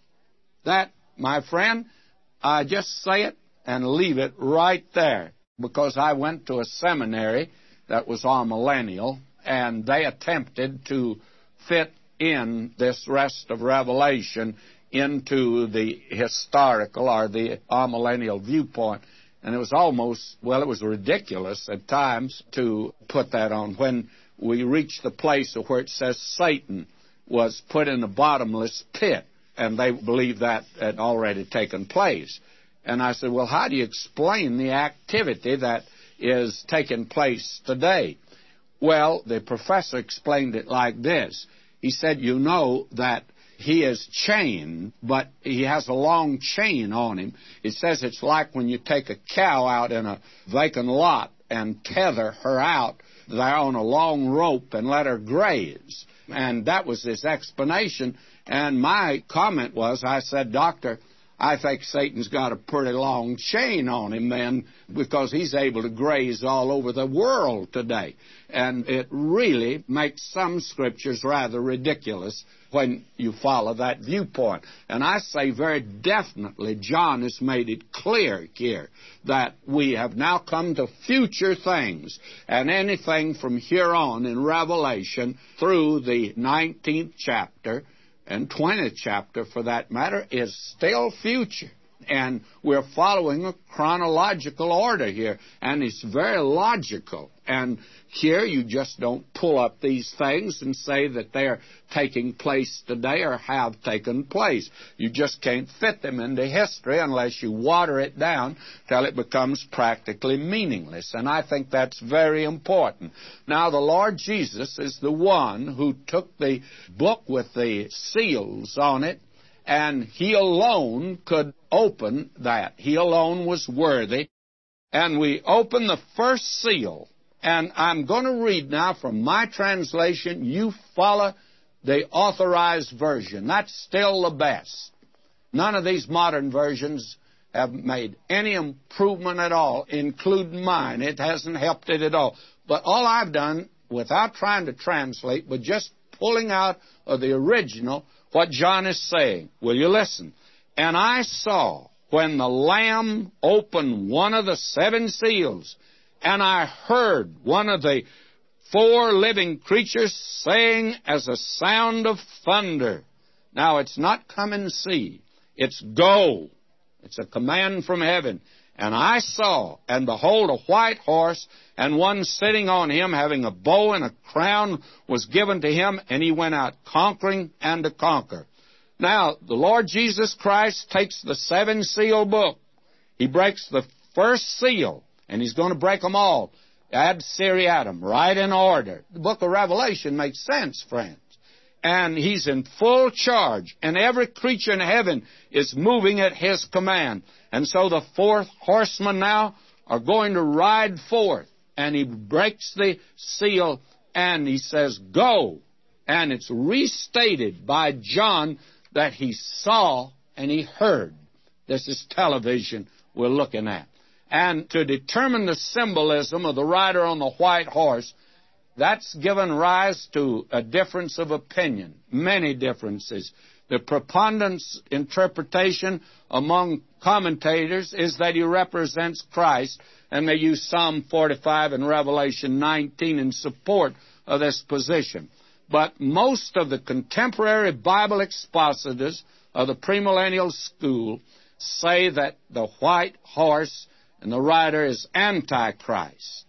That, my friend, I just say it and leave it right there, because I went to a seminary that was all millennial, and they attempted to fit in this rest of Revelation into the historical or the amillennial viewpoint. And it was almost, well, it was ridiculous at times to put that on. When we reached the place where it says Satan was put in the bottomless pit, and they believed that had already taken place. And I said, well, how do you explain the activity that is taking place today? Well, the professor explained it like this. He said, you know that he is chained, but he has a long chain on him. It says it's like when you take a cow out in a vacant lot and tether her out there on a long rope and let her graze. And that was his explanation. And my comment was, I said, Doctor, I think Satan's got a pretty long chain on him then, because he's able to graze all over the world today. And it really makes some scriptures rather ridiculous when you follow that viewpoint. And I say very definitely John has made it clear here that we have now come to future things, and anything from here on in Revelation through the nineteenth chapter and twentieth chapter, for that matter, is still future. And we're following a chronological order here, and it's very logical. And here you just don't pull up these things and say that they're taking place today or have taken place. You just can't fit them into history unless you water it down till it becomes practically meaningless. And I think that's very important. Now, the Lord Jesus is the one who took the book with the seals on it, and he alone could open that. He alone was worthy. And we open the first seal. And I'm going to read now from my translation. You follow the authorized version. That's still the best. None of these modern versions have made any improvement at all, including mine. It hasn't helped it at all. But all I've done, without trying to translate, but just pulling out of the original what John is saying. Will you listen? And I saw when the Lamb opened one of the seven seals, and I heard one of the four living creatures saying as a sound of thunder. Now, it's not come and see. It's go. It's a command from heaven. And I saw, and behold, a white horse, and one sitting on him, having a bow and a crown, was given to him, and he went out conquering and to conquer. Now, the Lord Jesus Christ takes the seven-seal book. He breaks the first seal. And he's going to break them all, ad seriatim, right in order. The book of Revelation makes sense, friends. And he's in full charge, and every creature in heaven is moving at his command. And so the fourth horsemen now are going to ride forth, and he breaks the seal, and he says, go. And it's restated by John that he saw and he heard. This is television we're looking at. And to determine the symbolism of the rider on the white horse, that's given rise to a difference of opinion, many differences. The preponderant interpretation among commentators is that he represents Christ, and they use Psalm forty-five and Revelation nineteen in support of this position. But most of the contemporary Bible expositors of the premillennial school say that the white horse and the rider is Antichrist.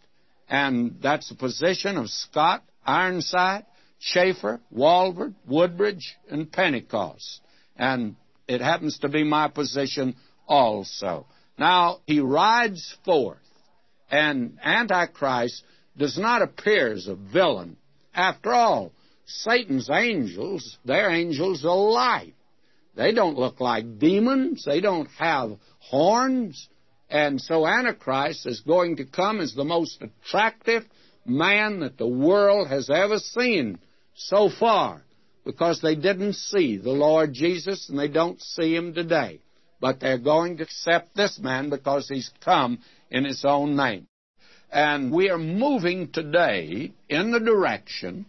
And that's the position of Scott, Ironside, Schaefer, Walbert, Woodbridge, and Pentecost. And it happens to be my position also. Now, he rides forth, and Antichrist does not appear as a villain. After all, Satan's angels, their angels are light. They don't look like demons. They don't have horns. And so Antichrist is going to come as the most attractive man that the world has ever seen so far, because they didn't see the Lord Jesus and they don't see him today. But they're going to accept this man because he's come in his own name. And we are moving today in the direction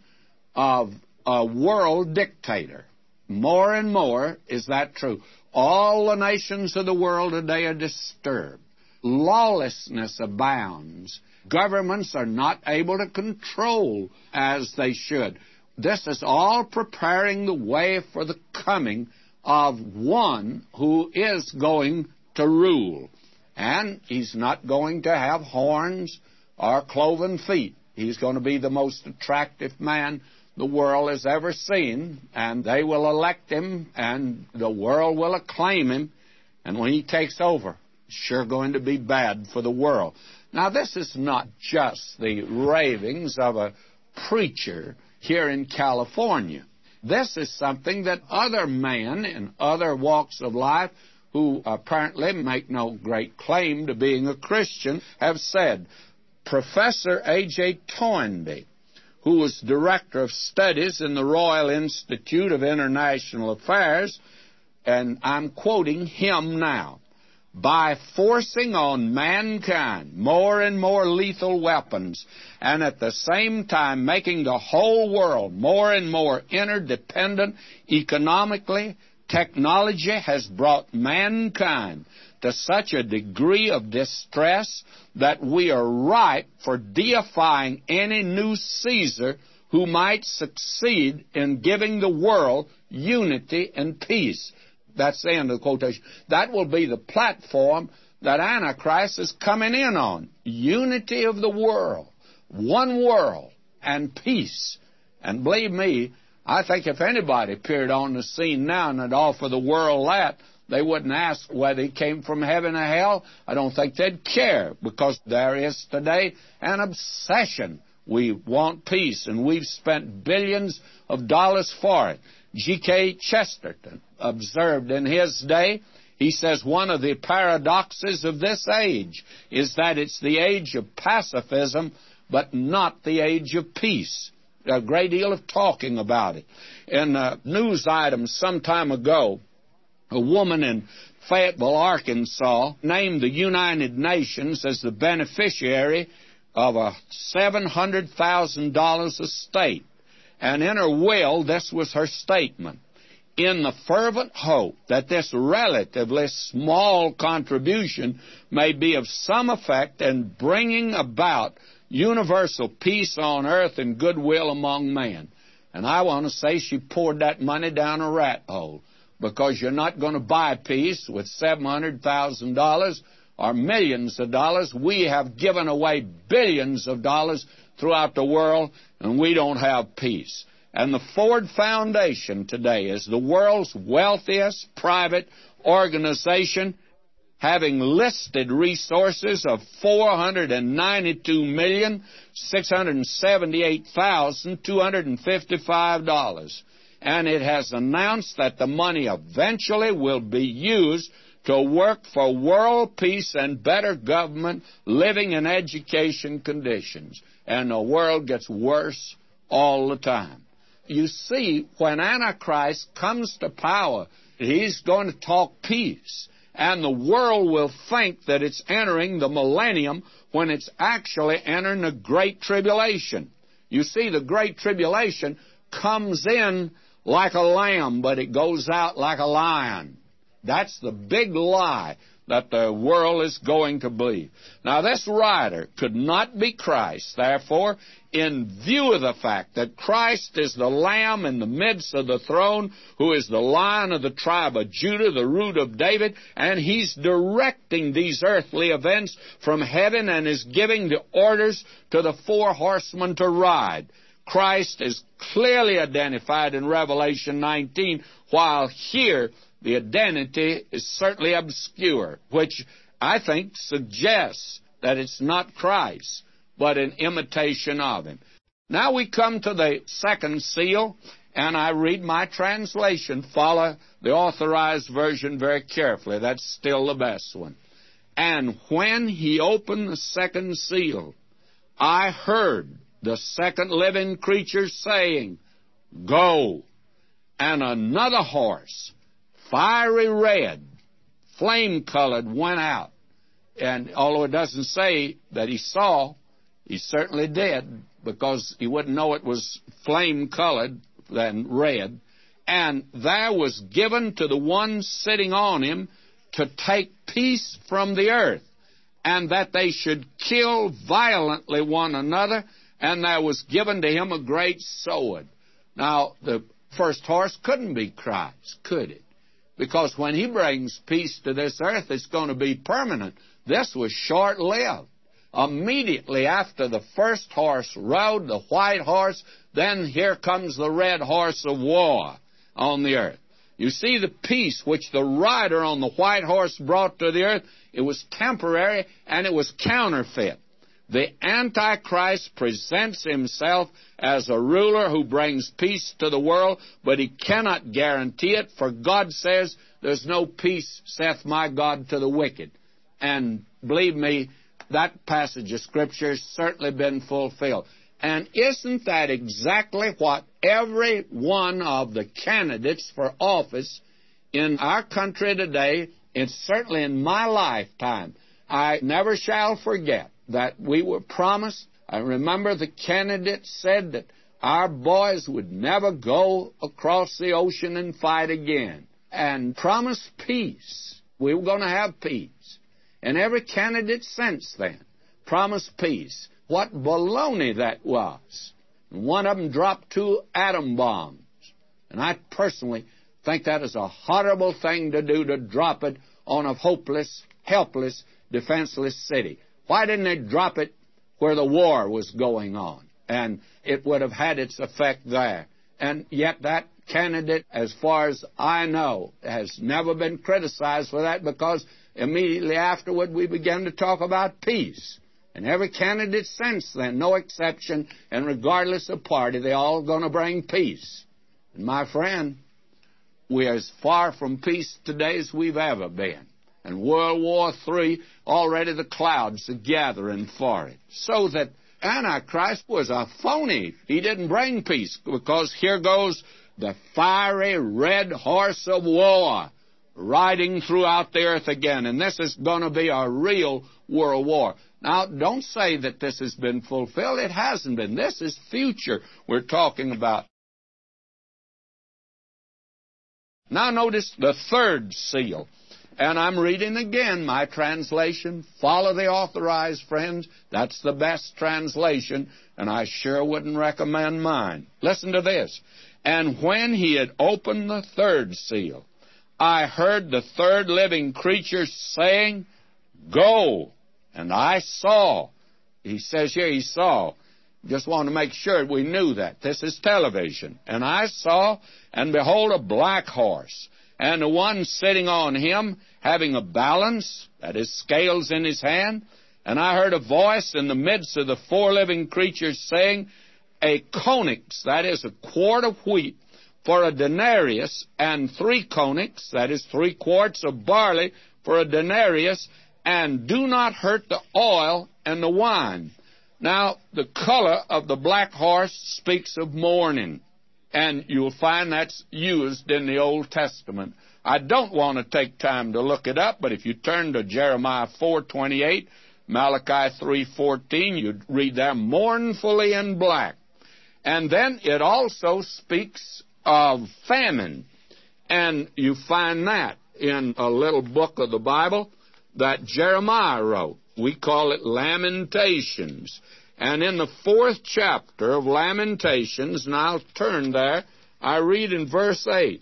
of a world dictator. More and more is that true. All the nations of the world today are disturbed. Lawlessness abounds. Governments are not able to control as they should. This is all preparing the way for the coming of one who is going to rule. And he's not going to have horns or cloven feet. He's going to be the most attractive man the world has ever seen, and they will elect him, and the world will acclaim him. And when he takes over, it's sure going to be bad for the world. Now, this is not just the ravings of a preacher here in California. This is something that other men in other walks of life who apparently make no great claim to being a Christian have said. Professor A J Toynbee, who was Director of Studies in the Royal Institute of International Affairs, and I'm quoting him now, by forcing on mankind more and more lethal weapons and at the same time making the whole world more and more interdependent economically, technology has brought mankind to such a degree of distress that we are ripe for deifying any new Caesar who might succeed in giving the world unity and peace. That's the end of the quotation. That will be the platform that Antichrist is coming in on. Unity of the world, one world, and peace. And believe me, I think if anybody appeared on the scene now and had offered the world that, they wouldn't ask whether he came from heaven or hell. I don't think they'd care, because there is today an obsession. We want peace, and we've spent billions of dollars for it. G K Chesterton observed in his day, he says, one of the paradoxes of this age is that it's the age of pacifism, but not the age of peace. A great deal of talking about it. In a news item some time ago, a woman in Fayetteville, Arkansas, named the United Nations as the beneficiary of a seven hundred thousand dollars estate. And in her will, this was her statement. In the fervent hope that this relatively small contribution may be of some effect in bringing about universal peace on earth and goodwill among men. And I want to say she poured that money down a rat hole, because you're not going to buy peace with seven hundred thousand dollars or millions of dollars. We have given away billions of dollars throughout the world, and we don't have peace. And the Ford Foundation today is the world's wealthiest private organization, having listed resources of four hundred ninety-two million, six hundred seventy-eight thousand, two hundred fifty-five dollars. And it has announced that the money eventually will be used to work for world peace and better government, living and education conditions. And the world gets worse all the time. You see, when Antichrist comes to power, he's going to talk peace. And the world will think that it's entering the millennium when it's actually entering the Great Tribulation. You see, the Great Tribulation comes in like a lamb, but it goes out like a lion. That's the big lie that the world is going to believe. Now, this rider could not be Christ. Therefore, in view of the fact that Christ is the Lamb in the midst of the throne, who is the Lion of the tribe of Judah, the root of David, and he's directing these earthly events from heaven and is giving the orders to the four horsemen to ride. Christ is clearly identified in Revelation nineteen, while here the identity is certainly obscure, which I think suggests that it's not Christ, but an imitation of him. Now we come to the second seal, and I read my translation. Follow the Authorized Version very carefully. That's still the best one. And when he opened the second seal, I heard the second living creature saying, Go! And another horse, fiery red, flame-colored, went out. And although it doesn't say that he saw, he certainly did, because he wouldn't know it was flame-colored than red. And there was given to the one sitting on him to take peace from the earth, and that they should kill violently one another, and there was given to him a great sword. Now, the first horse couldn't be Christ, could it? Because when he brings peace to this earth, it's going to be permanent. This was short-lived. Immediately after the first horse rode, the white horse, then here comes the red horse of war on the earth. You see the peace which the rider on the white horse brought to the earth, it was temporary and it was counterfeit. The Antichrist presents himself as a ruler who brings peace to the world, but he cannot guarantee it, for God says, there's no peace, saith my God, to the wicked. And believe me, that passage of Scripture has certainly been fulfilled. And isn't that exactly what every one of the candidates for office in our country today, and certainly in my lifetime, I never shall forget that we were promised. I remember the candidate said that our boys would never go across the ocean and fight again, and promised peace. We were going to have peace. And every candidate since then promised peace. What baloney that was. And one of them dropped two atom bombs. And I personally think that is a horrible thing to do, to drop it on a hopeless, helpless, defenseless city. Why didn't they drop it where the war was going on? And it would have had its effect there. And yet that candidate, as far as I know, has never been criticized for that, because immediately afterward we began to talk about peace. And every candidate since then, no exception, and regardless of party, they're all going to bring peace. And my friend, we're as far from peace today as we've ever been. And World War Three, already the clouds are gathering for it. So that Antichrist was a phony. He didn't bring peace, because here goes the fiery red horse of war riding throughout the earth again. And this is going to be a real world war. Now, don't say that this has been fulfilled. It hasn't been. This is future we're talking about. Now, notice the third seal. And I'm reading again my translation. Follow the authorized, friends. That's the best translation, and I sure wouldn't recommend mine. Listen to this. And when he had opened the third seal, I heard the third living creature saying, Go! And I saw. He says here he saw. Just want to make sure we knew that. This is television. And I saw, and behold, a black horse. And the one sitting on him, having a balance, that is, scales in his hand. And I heard a voice in the midst of the four living creatures saying, A conyx, that is, a quart of wheat, for a denarius, and three conyx, that is, three quarts of barley, for a denarius, and do not hurt the oil and the wine. Now, the color of the black horse speaks of mourning. And you'll find that's used in the Old Testament. I don't want to take time to look it up, but if you turn to Jeremiah four twenty-eight, Malachi three fourteen, you'd read there, mournfully in black. And then it also speaks of famine. And you find that in a little book of the Bible that Jeremiah wrote. We call it Lamentations. And in the fourth chapter of Lamentations, and I'll turn there, I read in verse eight,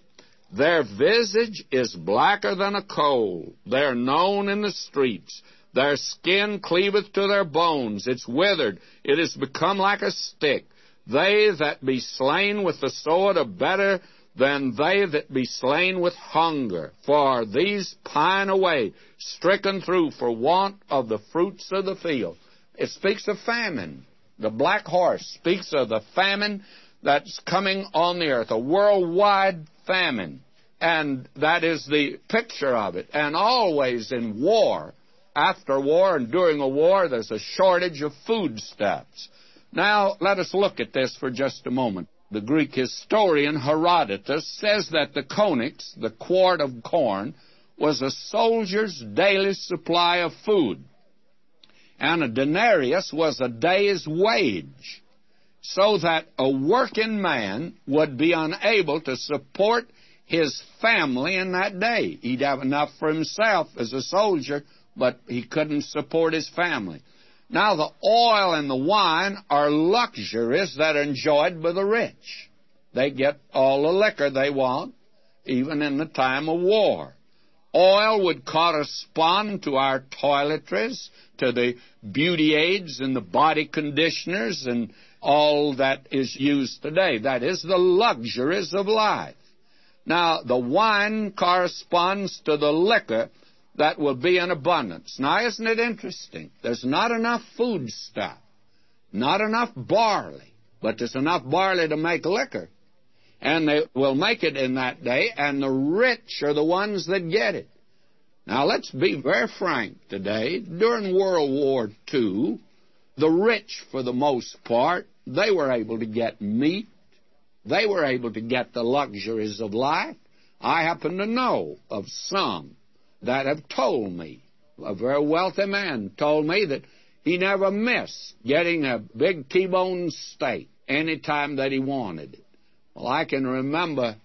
Their visage is blacker than a coal. They are known in the streets. Their skin cleaveth to their bones. It's withered. It is become like a stick. They that be slain with the sword are better than they that be slain with hunger. For these pine away, stricken through for want of the fruits of the field. It speaks of famine. The black horse speaks of the famine that's coming on the earth, a worldwide famine. And that is the picture of it. And always in war, after war and during a war, there's a shortage of foodstuffs. Now, let us look at this for just a moment. The Greek historian Herodotus says that the conyx, the quart of corn, was a soldier's daily supply of food. And a denarius was a day's wage, so that a working man would be unable to support his family in that day. He'd have enough for himself as a soldier, but he couldn't support his family. Now, the oil and the wine are luxuries that are enjoyed by the rich. They get all the liquor they want. even in the time of war. Oil would correspond to our toiletries, to the beauty aids and the body conditioners and all that is used today. That is the luxuries of life. Now, the wine corresponds to the liquor that will be in abundance. Now, isn't it interesting? There's not enough food stuff, not enough barley, but there's enough barley to make liquor. And they will make it in that day, and the rich are the ones that get it. Now, let's be very frank today. During World War Two, the rich, for the most part, they were able to get meat. They were able to get the luxuries of life. I happen to know of some that have told me, a very wealthy man told me that he never missed getting a big T-bone steak any time that he wanted it. Well, I can remember,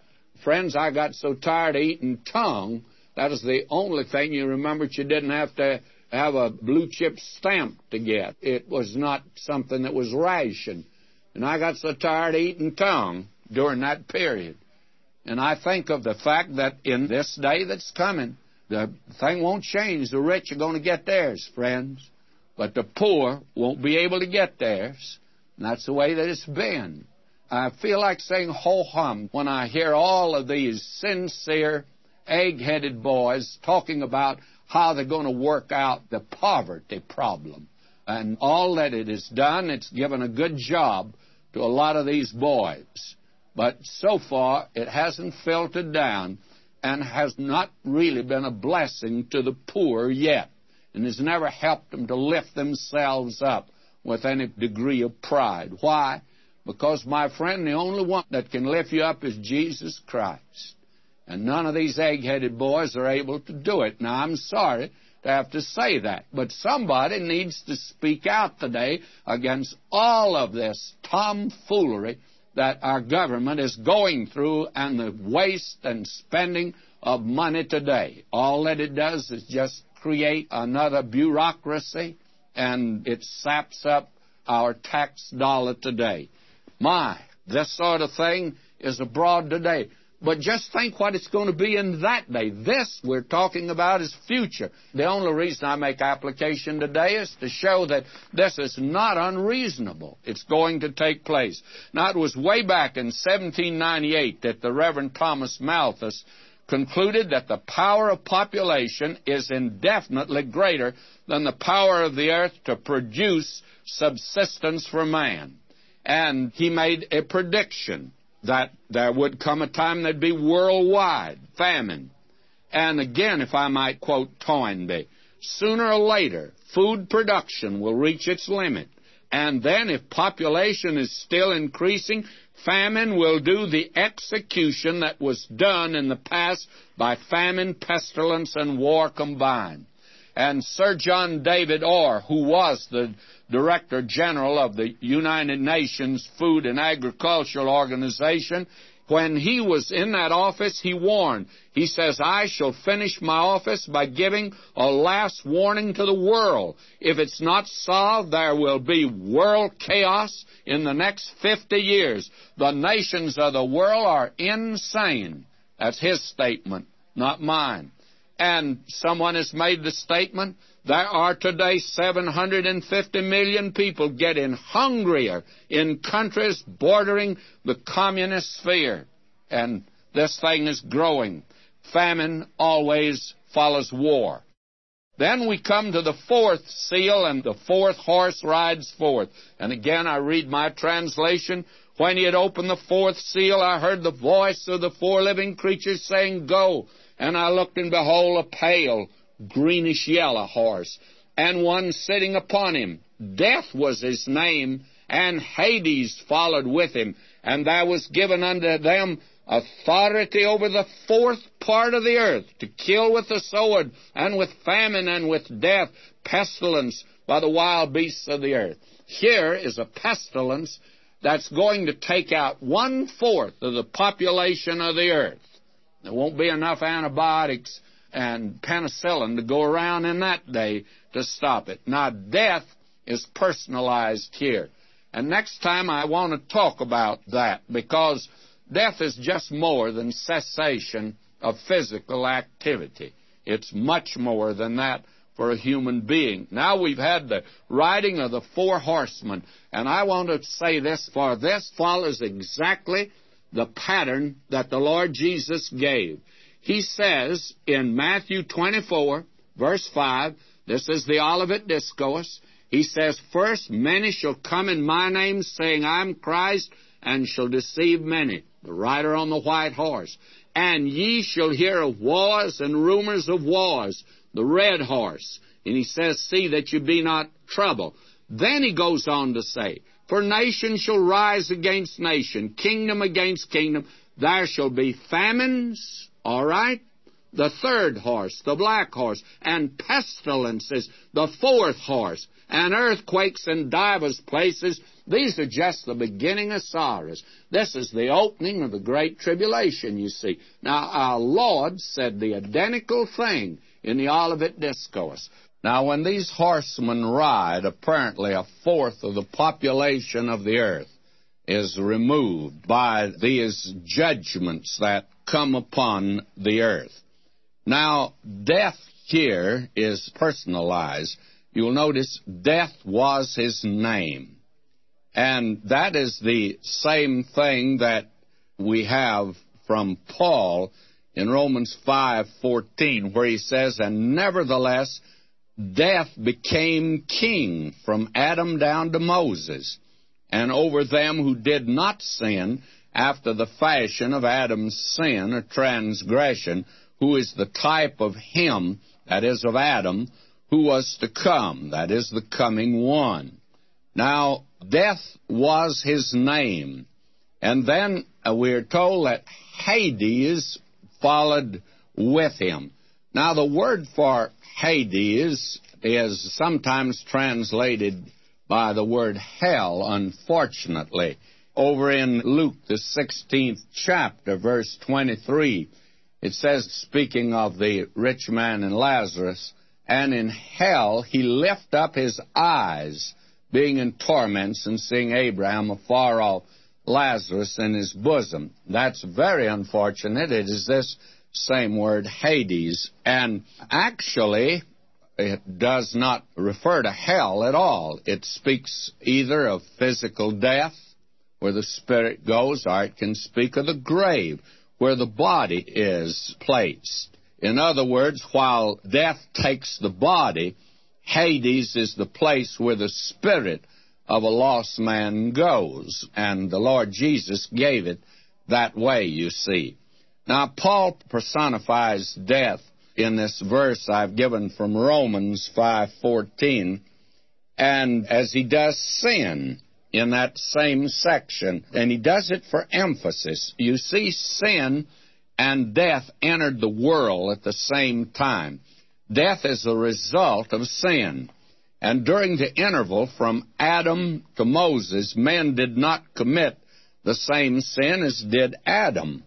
friends, I got so tired of eating tongue, that is the only thing you remembered. You didn't have to have a blue chip stamp to get. It was not something that was rationed. And I got so tired of eating tongue during that period. And I think of the fact that in this day that's coming, the thing won't change. The rich are going to get theirs, friends. But the poor won't be able to get theirs. And that's the way that it's been. I feel like saying ho-hum when I hear all of these sincere, egg-headed boys talking about how they're going to work out the poverty problem. And all that it has done, it's given a good job to a lot of these boys. But so far, it hasn't filtered down and has not really been a blessing to the poor yet, and has never helped them to lift themselves up with any degree of pride. Why? Because, my friend, the only one that can lift you up is Jesus Christ. And none of these egg-headed boys are able to do it. Now, I'm sorry to have to say that, but somebody needs to speak out today against all of this tomfoolery that our government is going through and the waste and spending of money today. All that it does is just create another bureaucracy, and it saps up our tax dollar today. My, this sort of thing is abroad today. But just think what it's going to be in that day. This we're talking about is future. The only reason I make application today is to show that this is not unreasonable. It's going to take place. Now, it was way back in seventeen ninety-eight that the Reverend Thomas Malthus concluded that the power of population is indefinitely greater than the power of the earth to produce subsistence for man. And he made a prediction that there would come a time there'd be worldwide famine. And again, if I might quote Toynbee, sooner or later, food production will reach its limit. And then, if population is still increasing, famine will do the execution that was done in the past by famine, pestilence, and war combined. And Sir John David Orr, who was the Director General of the United Nations Food and Agricultural Organization, when he was in that office, he warned. He says, I shall finish my office by giving a last warning to the world. If it's not solved, there will be world chaos in the next fifty years. The nations of the world are insane. That's his statement, not mine. And someone has made the statement, there are today seven hundred fifty million people getting hungrier in countries bordering the communist sphere. And this thing is growing. Famine always follows war. Then we come to the fourth seal, and the fourth horse rides forth. And again, I read my translation. When he had opened the fourth seal, I heard the voice of the four living creatures saying, Go. And I looked, and behold, a pale, greenish-yellow horse, and one sitting upon him. Death was his name, and Hades followed with him. And there was given unto them authority over the fourth part of the earth, to kill with the sword, and with famine, and with death, pestilence by the wild beasts of the earth. Here is a pestilence that's going to take out one-fourth of the population of the earth. There won't be enough antibiotics and penicillin to go around in that day to stop it. Now, death is personalized here. And next time I want to talk about that, because death is just more than cessation of physical activity. It's much more than that for a human being. Now we've had the riding of the four horsemen, and I want to say this, for this follows exactly the pattern that the Lord Jesus gave. He says in Matthew twenty-four, verse five, this is the Olivet Discourse, he says, first, many shall come in my name, saying, I am Christ, and shall deceive many, the rider on the white horse. And ye shall hear of wars and rumors of wars, the red horse. And he says, see that you be not troubled. Then he goes on to say, for nation shall rise against nation, kingdom against kingdom. There shall be famines, all right? The third horse, the black horse, and pestilences, the fourth horse, and earthquakes in divers places. These are just the beginning of sorrows. This is the opening of the Great Tribulation, you see. Now, our Lord said the identical thing in the Olivet Discourse. Now, when these horsemen ride, apparently a fourth of the population of the earth is removed by these judgments that come upon the earth. Now, death here is personalized. You'll notice death was his name. And that is the same thing that we have from Paul in Romans five fourteen, where he says, and nevertheless, death became king from Adam down to Moses, and over them who did not sin after the fashion of Adam's sin or transgression, who is the type of him, that is of Adam, who was to come, that is the coming one. Now, death was his name. And then uh, we are told that Hades followed with him. Now, the word for Hades is sometimes translated by the word hell, unfortunately. Over in Luke, the sixteenth chapter, verse twenty-three, it says, speaking of the rich man and Lazarus, and in hell he lift up his eyes, being in torments, and seeing Abraham afar off, Lazarus in his bosom. That's very unfortunate. It is this same word, Hades. And actually, it does not refer to hell at all. It speaks either of physical death, where the spirit goes, or it can speak of the grave, where the body is placed. In other words, while death takes the body, Hades is the place where the spirit of a lost man goes, and the Lord Jesus gave it that way, you see. Now, Paul personifies death in this verse I've given from Romans five fourteen, and as he does sin in that same section, and he does it for emphasis. You see, sin and death entered the world at the same time. Death is a result of sin. And during the interval from Adam to Moses, men did not commit the same sin as did Adam.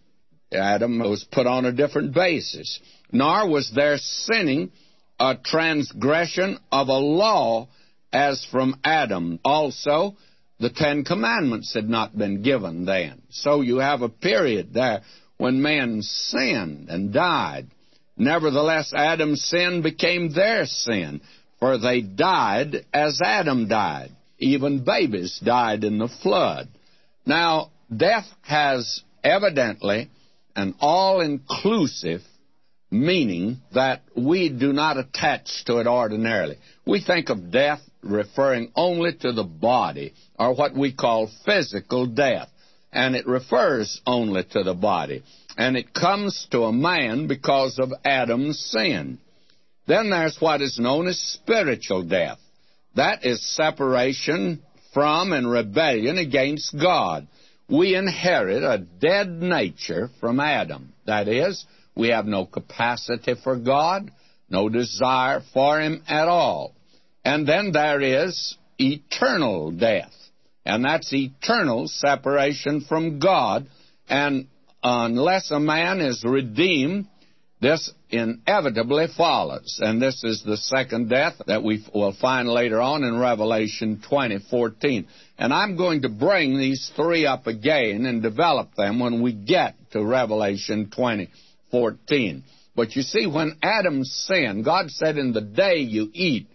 Adam was put on a different basis. Nor was their sinning a transgression of a law as from Adam. Also, the Ten Commandments had not been given then. So you have a period there when man sinned and died. Nevertheless, Adam's sin became their sin, for they died as Adam died. Even babies died in the flood. Now, death has evidently an all-inclusive meaning that we do not attach to it ordinarily. We think of death referring only to the body, or what we call physical death, and it refers only to the body. And it comes to a man because of Adam's sin. Then there's what is known as spiritual death. That is separation from and rebellion against God. We inherit a dead nature from Adam. That is, we have no capacity for God, no desire for Him at all. And then there is eternal death. And that's eternal separation from God, and unless a man is redeemed, this inevitably follows. And this is the second death that we will find later on in Revelation twenty fourteen. And I'm going to bring these three up again and develop them when we get to Revelation twenty fourteen. But you see, when Adam sinned, God said, in the day you eat,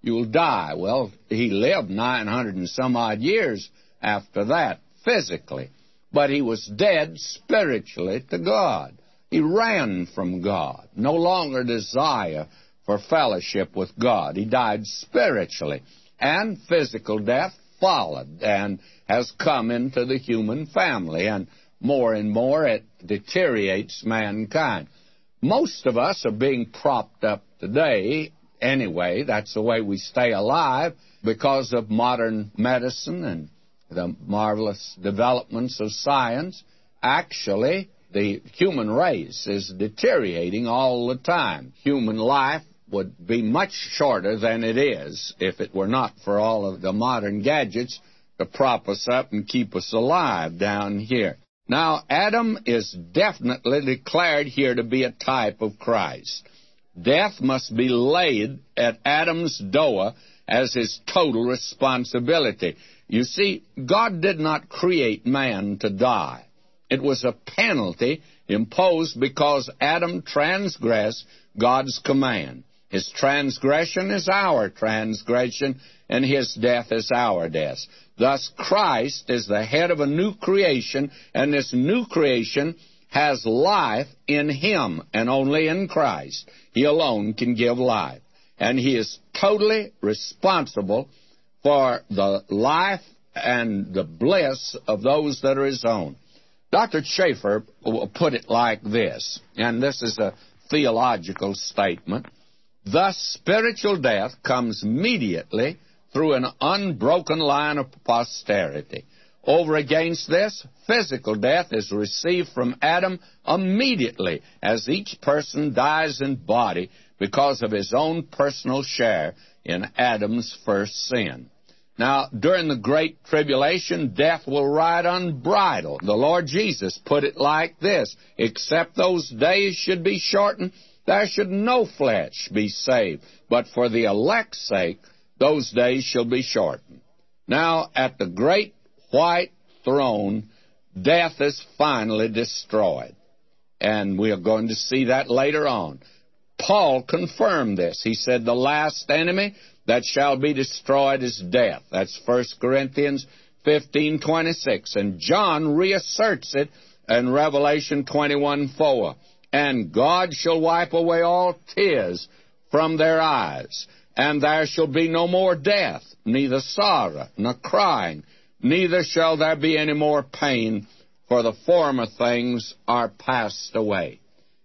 you will die. Well, he lived nine hundred and some odd years after that, physically. But he was dead spiritually to God. He ran from God, no longer desire for fellowship with God. He died spiritually, and physical death followed and has come into the human family, and more and more it deteriorates mankind. Most of us are being propped up today anyway. That's the way we stay alive, because of modern medicine and the marvelous developments of science. Actually, the human race is deteriorating all the time. Human life would be much shorter than it is if it were not for all of the modern gadgets to prop us up and keep us alive down here. Now, Adam is definitely declared here to be a type of Christ. Death must be laid at Adam's door as his total responsibility. You see, God did not create man to die. It was a penalty imposed because Adam transgressed God's command. His transgression is our transgression, and his death is our death. Thus, Christ is the head of a new creation, and this new creation has life in him, and only in Christ. He alone can give life. And he is totally responsible for the life and the bliss of those that are his own. Doctor Schaefer put it like this, and this is a theological statement. Thus, spiritual death comes immediately through an unbroken line of posterity. Over against this, physical death is received from Adam immediately, as each person dies in body because of his own personal share in Adam's first sin. Now, during the Great Tribulation, death will ride unbridled. The Lord Jesus put it like this, except those days should be shortened, there should no flesh be saved, but for the elect's sake, those days shall be shortened. Now, at the great white throne, death is finally destroyed, and we are going to see that later on. Paul confirmed this. He said, the last enemy that shall be destroyed is death. That's First Corinthians fifteen twenty-six. And John reasserts it in Revelation twenty-one four. And God shall wipe away all tears from their eyes, and there shall be no more death, neither sorrow, nor crying, neither shall there be any more pain, for the former things are passed away.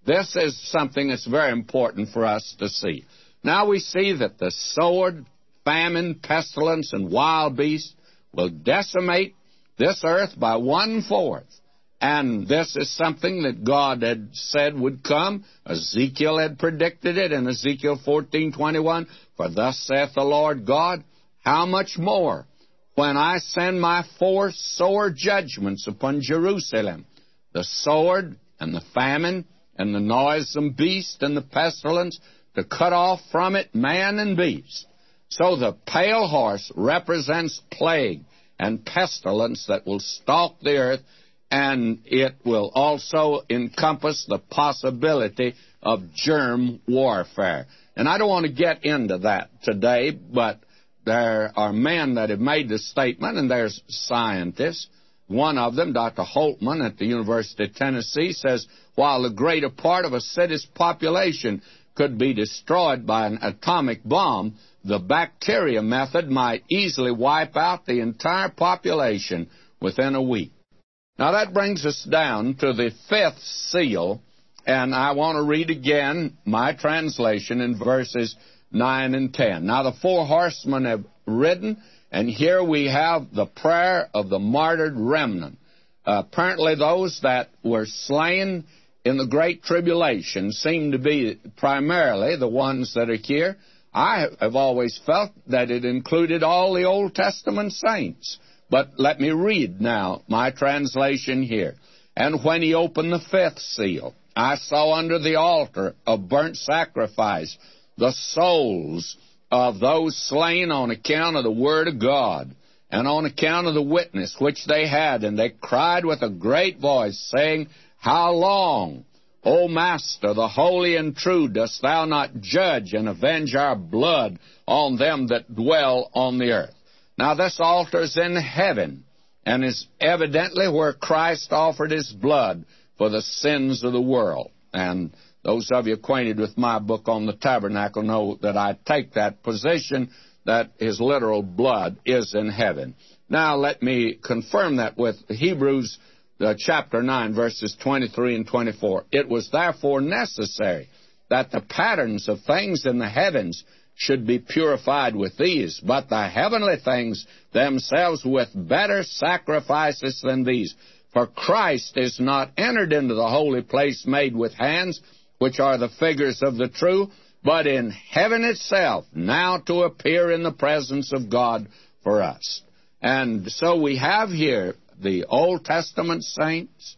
This is something that's very important for us to see. Now we see that the sword, famine, pestilence, and wild beasts will decimate this earth by one-fourth. And this is something that God had said would come. Ezekiel had predicted it in Ezekiel fourteen twenty-one. For thus saith the Lord God, how much more when I send my four sore judgments upon Jerusalem, the sword and the famine and the noisome beast and the pestilence, to cut off from it man and beast. So the pale horse represents plague and pestilence that will stalk the earth, and it will also encompass the possibility of germ warfare. And I don't want to get into that today, but there are men that have made this statement, and there's scientists. One of them, Doctor Holtman at the University of Tennessee, says, while the greater part of a city's population could be destroyed by an atomic bomb, the bacteria method might easily wipe out the entire population within a week. Now that brings us down to the fifth seal, and I want to read again my translation in verses nine and ten. Now the four horsemen have ridden, and here we have the prayer of the martyred remnant. Uh, apparently those that were slain in the Great Tribulation seem to be primarily the ones that are here. I have always felt that it included all the Old Testament saints. But let me read now my translation here. And when he opened the fifth seal, I saw under the altar of burnt sacrifice the souls of those slain on account of the word of God and on account of the witness which they had. And they cried with a great voice, saying, how long, O Master, the holy and true, dost thou not judge and avenge our blood on them that dwell on the earth? Now this altar is in heaven, and is evidently where Christ offered his blood for the sins of the world. And those of you acquainted with my book on the tabernacle know that I take that position that his literal blood is in heaven. Now let me confirm that with Hebrews uh, chapter nine, verses twenty-three and twenty-four. It was therefore necessary that the patterns of things in the heavens should be purified with these, but the heavenly things themselves with better sacrifices than these. For Christ is not entered into the holy place made with hands, which are the figures of the true, but in heaven itself, now to appear in the presence of God for us. And so we have here the Old Testament saints,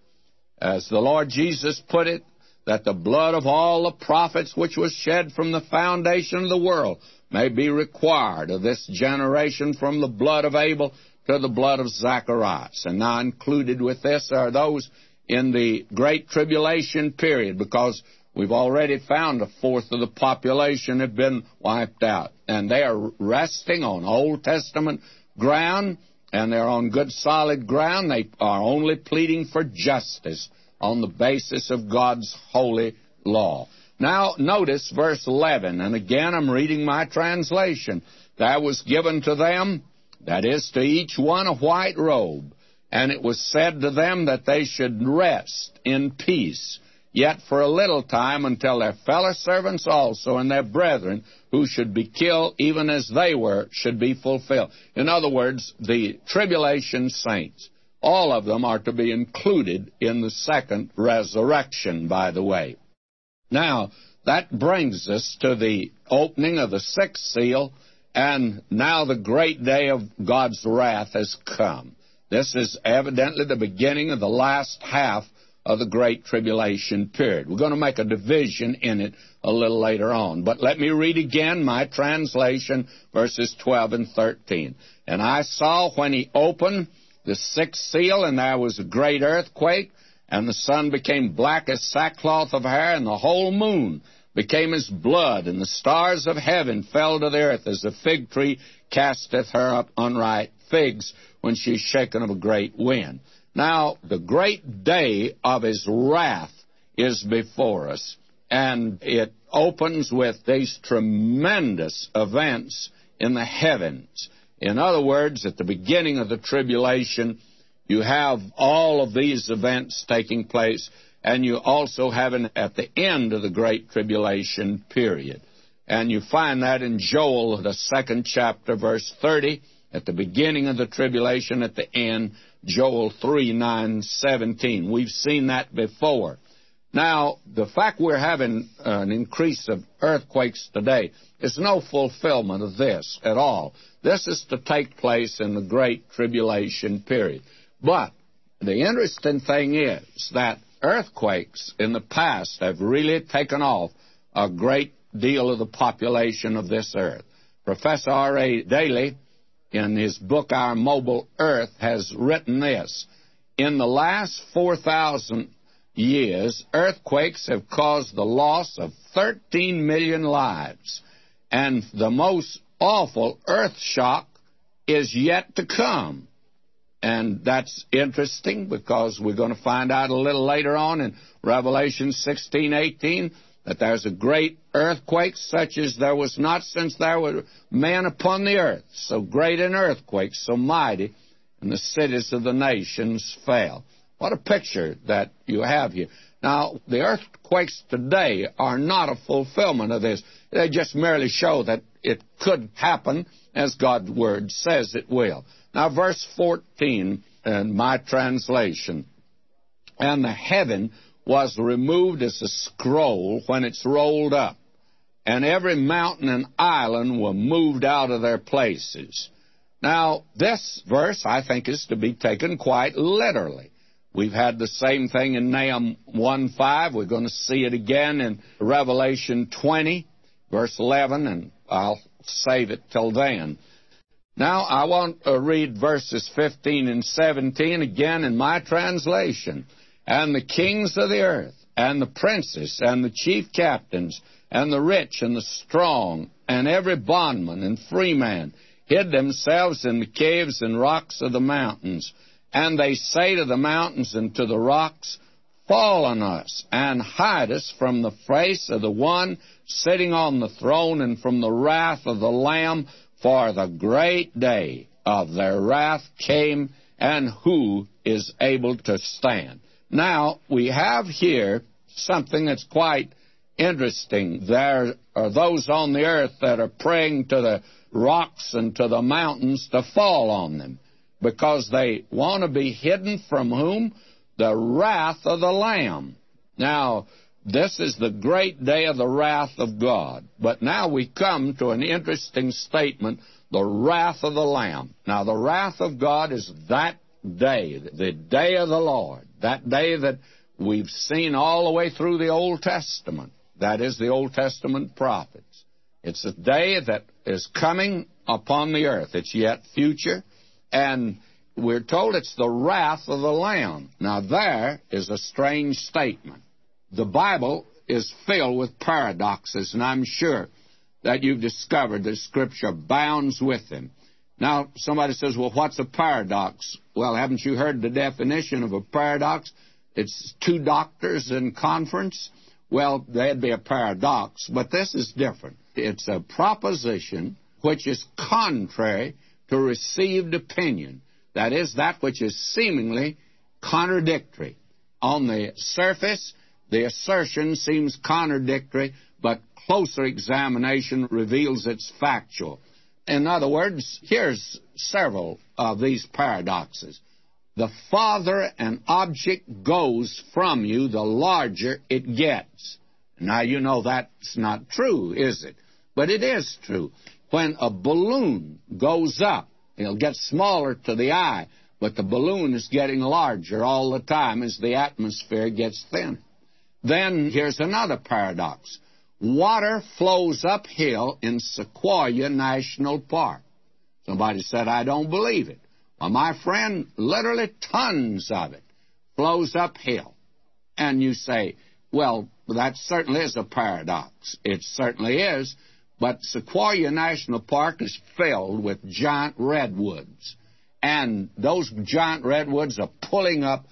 as the Lord Jesus put it, that the blood of all the prophets which was shed from the foundation of the world may be required of this generation from the blood of Abel to the blood of Zacharias. And now included with this are those in the Great Tribulation period, because we've already found a fourth of the population have been wiped out. And they are resting on Old Testament ground, and they're on good solid ground. They are only pleading for justice on the basis of God's holy law. Now, notice verse eleven, and again I'm reading my translation. There was given to them, that is, to each one a white robe, and it was said to them that they should rest in peace, yet for a little time, until their fellow servants also and their brethren, who should be killed even as they were, should be fulfilled. In other words, the tribulation saints, all of them are to be included in the second resurrection, by the way. Now, that brings us to the opening of the sixth seal, and now the great day of God's wrath has come. This is evidently the beginning of the last half of the Great Tribulation period. We're going to make a division in it a little later on. But let me read again my translation, verses twelve and thirteen. And I saw when he opened the sixth seal, and there was a great earthquake, and the sun became black as sackcloth of hair, and the whole moon became as blood, and the stars of heaven fell to the earth, as a fig tree casteth her up unripe figs when she is shaken of a great wind. Now, the great day of his wrath is before us, and it opens with these tremendous events in the heavens. In other words, at the beginning of the tribulation, you have all of these events taking place, and you also have it at the end of the Great Tribulation period. And you find that in Joel, the second chapter, verse thirty, at the beginning of the tribulation, at the end, Joel three, nine, seventeen. We've seen that before. Now, the fact we're having an increase of earthquakes today is no fulfillment of this at all. This is to take place in the Great Tribulation period. But the interesting thing is that earthquakes in the past have really taken off a great deal of the population of this earth. Professor R A Daly, in his book, Our Mobile Earth, has written this. In the last four thousand years, earthquakes have caused the loss of thirteen million lives, and the most awful earth shock is yet to come. And that's interesting, because we're going to find out a little later on in Revelation sixteen, eighteen, that there's a great earthquake such as there was not since there was man upon the earth, so great an earthquake, so mighty, and the cities of the nations fell. What a picture that you have here. Now, the earthquakes today are not a fulfillment of this. They just merely show that it could happen as God's Word says it will. Now, verse fourteen in my translation, and the heaven was removed as a scroll when it's rolled up, and every mountain and island were moved out of their places. Now, this verse, I think, is to be taken quite literally. We've had the same thing in Nahum one five. We're going to see it again in Revelation twenty, verse eleven, and I'll save it till then. Now, I want to read verses fifteen and seventeen again in my translation. And the kings of the earth and the princes, and the chief captains, and the rich, and the strong, and every bondman and free man hid themselves in the caves and rocks of the mountains. And they say to the mountains and to the rocks, fall on us, and hide us from the face of the one sitting on the throne, and from the wrath of the Lamb, for the great day of their wrath came, and who is able to stand? Now, we have here something that's quite interesting. There are those on the earth that are praying to the rocks and to the mountains to fall on them, because they want to be hidden from whom? The wrath of the Lamb. Now, this is the great day of the wrath of God. But now we come to an interesting statement, the wrath of the Lamb. Now, the wrath of God is that day, the day of the Lord, that day that we've seen all the way through the Old Testament. That is the Old Testament prophets. It's a day that is coming upon the earth. It's yet future, and we're told it's the wrath of the Lamb. Now, there is a strange statement. The Bible is filled with paradoxes, and I'm sure that you've discovered that Scripture abounds with them. Now, somebody says, well, what's a paradox? Well, haven't you heard the definition of a paradox? It's two doctors in conference. Well, that'd be a paradox, but this is different. It's a proposition which is contrary to received opinion. That is, that which is seemingly contradictory. On the surface, the assertion seems contradictory, but closer examination reveals it's factual. In other words, here's several of these paradoxes. The farther an object goes from you, the larger it gets. Now, you know that's not true, is it? But it is true. When a balloon goes up, it'll get smaller to the eye, but the balloon is getting larger all the time as the atmosphere gets thinner. Then here's another paradox. Water flows uphill in Sequoia National Park. Somebody said, I don't believe it. Well, my friend, literally tons of it flows uphill. And you say, well, that certainly is a paradox. It certainly is. But Sequoia National Park is filled with giant redwoods, and those giant redwoods are pulling up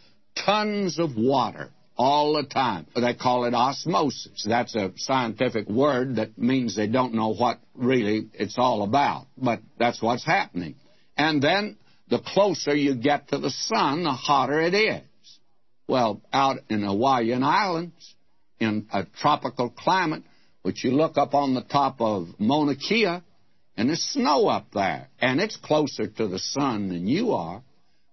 tons of water all the time. They call it osmosis. That's a scientific word that means they don't know what really it's all about, but that's what's happening. And then the closer you get to the sun, the hotter it is. Well, out in Hawaiian Islands, in a tropical climate, which you look up on the top of Mauna Kea, and there's snow up there, and it's closer to the sun than you are.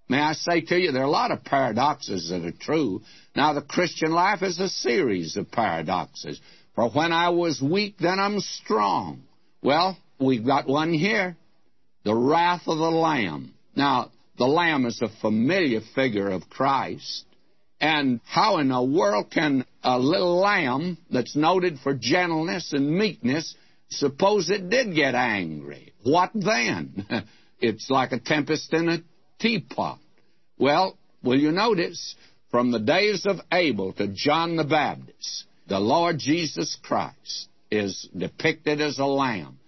May I say to you, there are a lot of paradoxes that are true. Now, the Christian life is a series of paradoxes. For when I was weak, then I'm strong. Well, we've got one here, the wrath of the Lamb. Now, the Lamb is a familiar figure of Christ. And how in the world can a little lamb that's noted for gentleness and meekness, suppose it did get angry? What then? It's like a tempest in a teapot. Well, will you notice, from the days of Abel to John the Baptist, the Lord Jesus Christ is depicted as a lamb.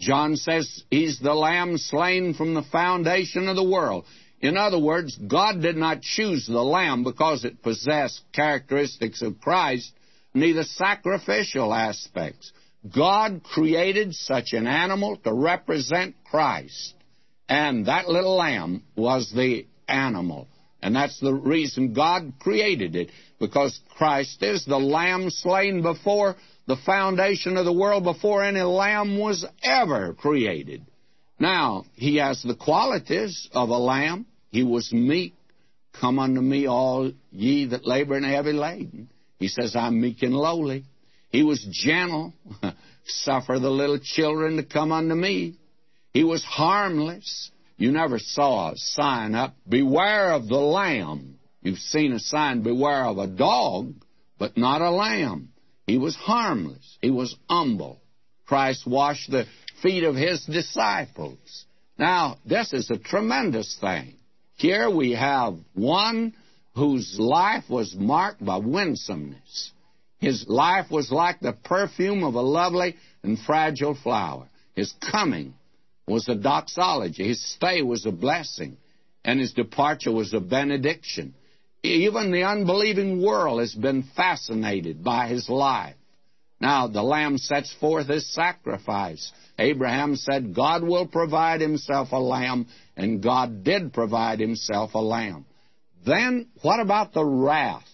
John says he's the lamb slain from the foundation of the world. In other words, God did not choose the lamb because it possessed characteristics of Christ, neither sacrificial aspects. God created such an animal to represent Christ, and that little lamb was the animal. And that's the reason God created it, because Christ is the lamb slain before the foundation of the world, before any lamb was ever created. Now, he has the qualities of a lamb. He was meek. Come unto me, all ye that labor and are heavy laden. He says, I'm meek and lowly. He was gentle. Suffer the little children to come unto me. He was harmless. You never saw a sign up, beware of the lamb. You've seen a sign, beware of a dog, but not a lamb. He was harmless. He was humble. Christ washed the feet of his disciples. Now, this is a tremendous thing. Here we have one whose life was marked by winsomeness. His life was like the perfume of a lovely and fragile flower. His coming was a doxology. His stay was a blessing, and his departure was a benediction. Even the unbelieving world has been fascinated by his life. Now, the Lamb sets forth his sacrifice. Abraham said, God will provide himself a lamb, and God did provide himself a lamb. Then, what about the wrath?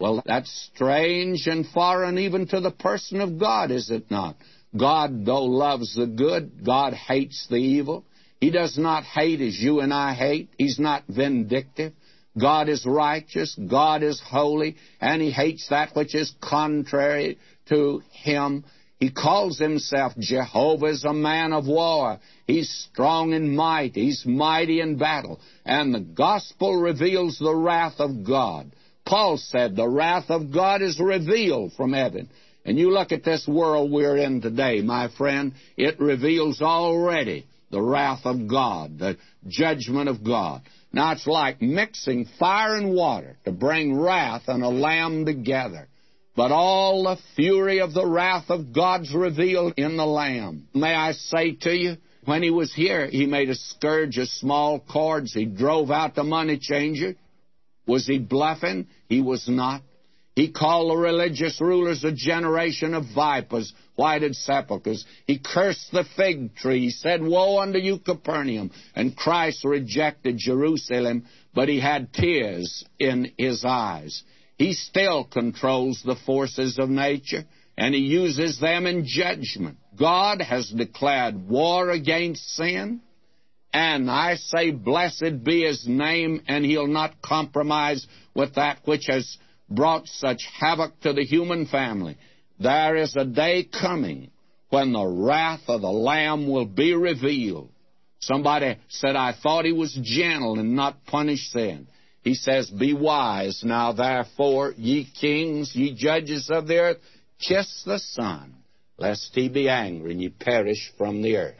Well, that's strange and foreign even to the person of God, is it not? God, though, loves the good. God hates the evil. He does not hate as you and I hate. He's not vindictive. God is righteous, God is holy, and he hates that which is contrary to him. He calls himself Jehovah is a man of war. He's strong in might. He's mighty in battle. And the gospel reveals the wrath of God. Paul said the wrath of God is revealed from heaven. And you look at this world we're in today, my friend, it reveals already the wrath of God, the judgment of God. Now, it's like mixing fire and water to bring wrath and a lamb together. But all the fury of the wrath of God's revealed in the Lamb. May I say to you, when he was here, he made a scourge of small cords. He drove out the money changer. Was he bluffing? He was not. He called the religious rulers a generation of vipers, whited sepulchres. He cursed the fig tree. He said, woe unto you, Capernaum. And Christ rejected Jerusalem, but he had tears in his eyes. He still controls the forces of nature, and he uses them in judgment. God has declared war against sin, and I say, blessed be his name, and he'll not compromise with that which has brought such havoc to the human family. There is a day coming when the wrath of the Lamb will be revealed. Somebody said, I thought he was gentle and not punished sin. He says, be wise now, therefore, ye kings, ye judges of the earth, kiss the Son, lest he be angry and ye perish from the earth.